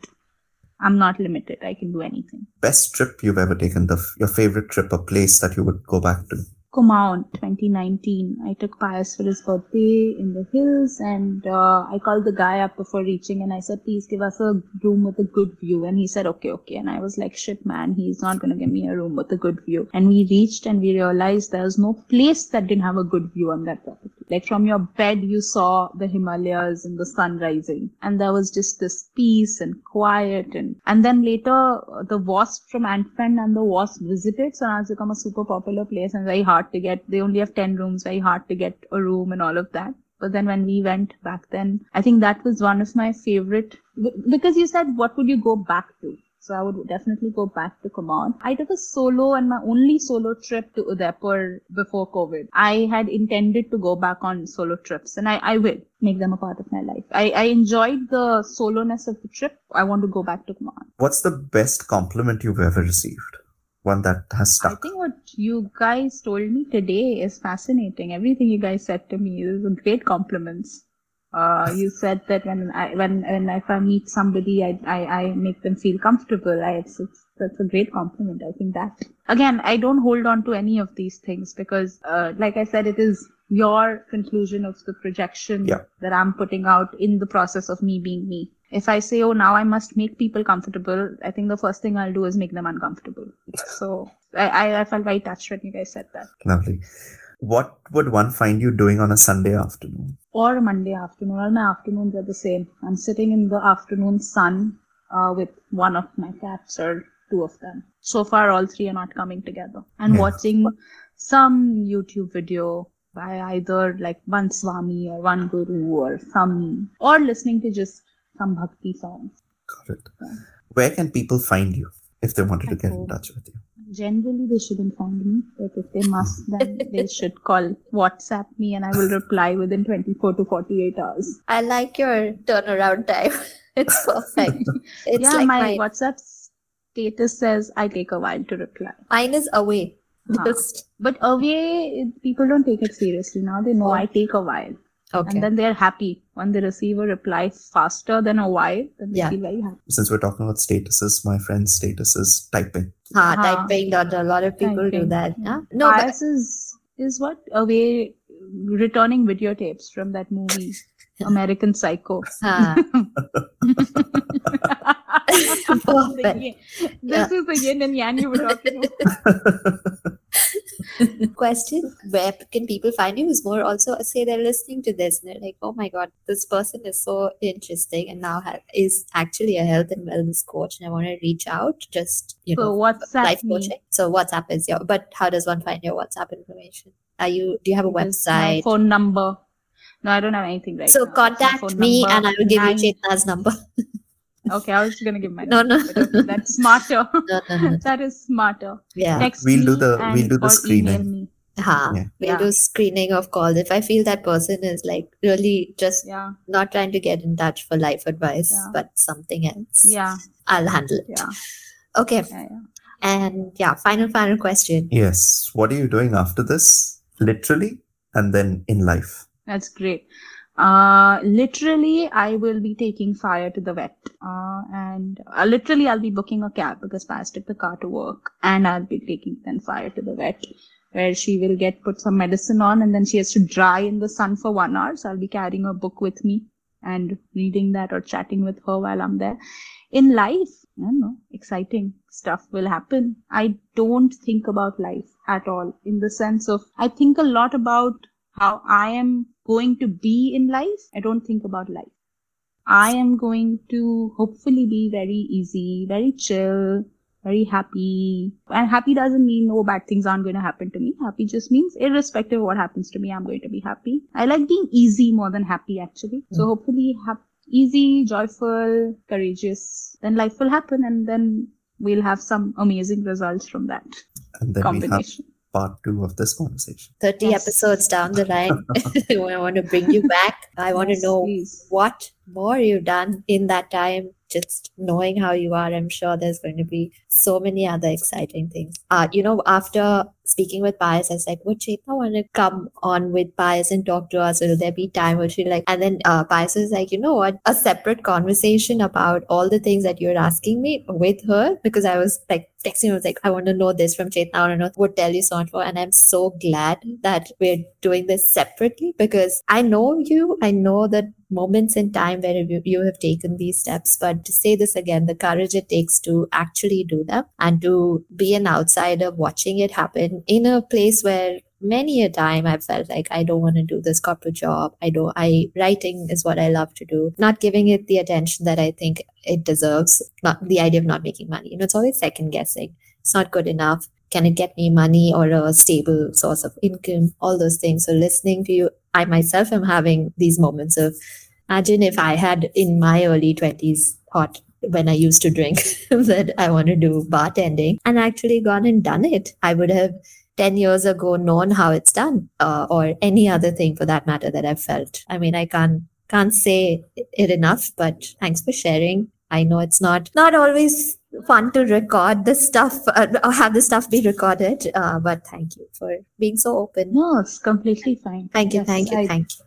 I'm not limited. I can do anything. Best trip you've ever taken, the your favorite trip, a place that you would go back to? Gurgaon, twenty nineteen. I took Pious for his birthday in the hills, and uh, I called the guy up before reaching and I said, please give us a room with a good view. And he said, okay, okay. And I was like, shit, man, he's not going to give me a room with a good view. And we reached and we realized there was no place that didn't have a good view on that property. Like from your bed, you saw the Himalayas and the sun rising. And there was just this peace and quiet. And, and then later, the Wasp from Ant-Man and the Wasp visited. So now it's become a super popular place and very hard to get. They only have ten rooms, very hard to get a room and all of that. But then when we went back then, I think that was one of my favorite, because you said what would you go back to, so I would definitely go back to Gurgaon. I took a solo and my only solo trip to Udaipur before COVID. I had intended to go back on solo trips, and I, I will make them a part of my life. I, I enjoyed the soloness of the trip. I want to go back to Gurgaon. What's the best compliment you've ever received? One that has stuck. I think what you guys told me today is fascinating. Everything you guys said to me is great compliments. Uh, you said that when I when, when if I meet somebody, I, I, I make them feel comfortable. I, it's, it's, that's a great compliment. I think that. Again, I don't hold on to any of these things because, uh, like I said, it is your conclusion of the projection yeah. that I'm putting out in the process of me being me. If I say, oh, now I must make people comfortable, I think the first thing I'll do is make them uncomfortable. So I, I, I felt very touched when you guys said that. Lovely. What would one find you doing on a Sunday afternoon? Or a Monday afternoon. All my afternoons are the same. I'm sitting in the afternoon sun uh, with one of my cats or two of them. So far, all three are not coming together. And yeah. watching some YouTube video by either like one Swami or one Guru or some, or listening to just some bhakti songs. Got it. Yeah. Where can people find you if they wanted to get in touch with you? Generally, they shouldn't find me, but if they must, then they should call, WhatsApp me, and I will reply within twenty-four to forty-eight hours. I like your turnaround time. It's perfect. It's yeah, like my mine. WhatsApp status says I take a while to reply. Mine is away. Huh. Just... But away, people don't take it seriously now. They know oh. I take a while. Okay. And then they're happy when they receive a reply faster than a while. Then they yeah. feel very happy. Since we're talking about statuses, my friend's status is typing. Ah, uh-huh. typing. A lot of people typing. do that. Yeah. No, Pious but... is, is what? Away returning videotapes from that movie, American Psycho. Ah. Perfect. This yeah. is the yin and yang you were talking about. Question, where can people find you? Is more also, say they're listening to this and they're like, oh my god, this person is so interesting and now ha- is actually a health and wellness coach and I want to reach out, just, you so know, WhatsApp life coaching. Me. So WhatsApp is your, but how does one find your WhatsApp information? Are you, do you have a website? No phone number. No, I don't have anything right so now. So contact me number. And I will give Nine. you Chetna's number. Okay, I was just gonna give my no, no. Okay, that's smarter. No, no, no. That is smarter. Yeah, Text we'll do the we'll do the screening. Ha, yeah. We'll yeah. do screening of calls if I feel that person is like really just yeah. not trying to get in touch for life advice yeah. but something else. Yeah, I'll handle it. Yeah. Okay. Yeah, yeah. And yeah, final final question. Yes. What are you doing after this? Literally, and then in life. That's great. Uh, literally, I will be taking Fire to the vet. Uh, and uh, literally, I'll be booking a cab because Fire took the car to work, and I'll be taking then Fire to the vet, where she will get put some medicine on and then she has to dry in the sun for one hour. So I'll be carrying a book with me and reading that or chatting with her while I'm there. In life, I don't know, exciting stuff will happen. I don't think about life at all, in the sense of I think a lot about how I am going to be in life. I don't think about life. I am going to hopefully be very easy, very chill, very happy. And happy doesn't mean no bad things aren't going to happen to me. Happy just means irrespective of what happens to me, I'm going to be happy. I like being easy more than happy, actually. Mm. So hopefully ha- easy, joyful, courageous. Then life will happen and then we'll have some amazing results from that. And then combination. We have part two of this conversation. thirty yes. episodes down the line. I want to bring you back. I want yes, to know please. What more you've done in that time. Just knowing how you are, I'm sure there's going to be so many other exciting things. Uh, you know, after speaking with Pious, I was like, would Chetna want to come on with Pious and talk to us? Will there be time? Would she like? And then uh, Pious is like, you know what? A separate conversation about all the things that you're asking me with her, because I was like texting her, I was like, I want to know this from Chetna. I want to know. Would tell you so much more. And I'm so glad that we're doing this separately, because I know you. I know that moments in time where you, you have taken these steps, but to say this again, the courage it takes to actually do them and to be an outsider watching it happen in a place where many a time I felt like I don't want to do this corporate job. I don't, I writing is what I love to do, not giving it the attention that I think it deserves, not the idea of not making money. You know, it's always second guessing. It's not good enough. Can it get me money or a stable source of income? All those things. So listening to you, I myself am having these moments of, imagine if I had in my early twenties thought when I used to drink that I want to do bartending and actually gone and done it. I would have ten years ago known how it's done, uh, or any other thing for that matter that I felt. I mean, I can't, can't say it enough, but thanks for sharing. I know it's not, not always fun to record the stuff uh, or have the stuff be recorded, uh, but thank you for being so open. No, it's completely fine. Thank you, yes, thank you, I, thank you.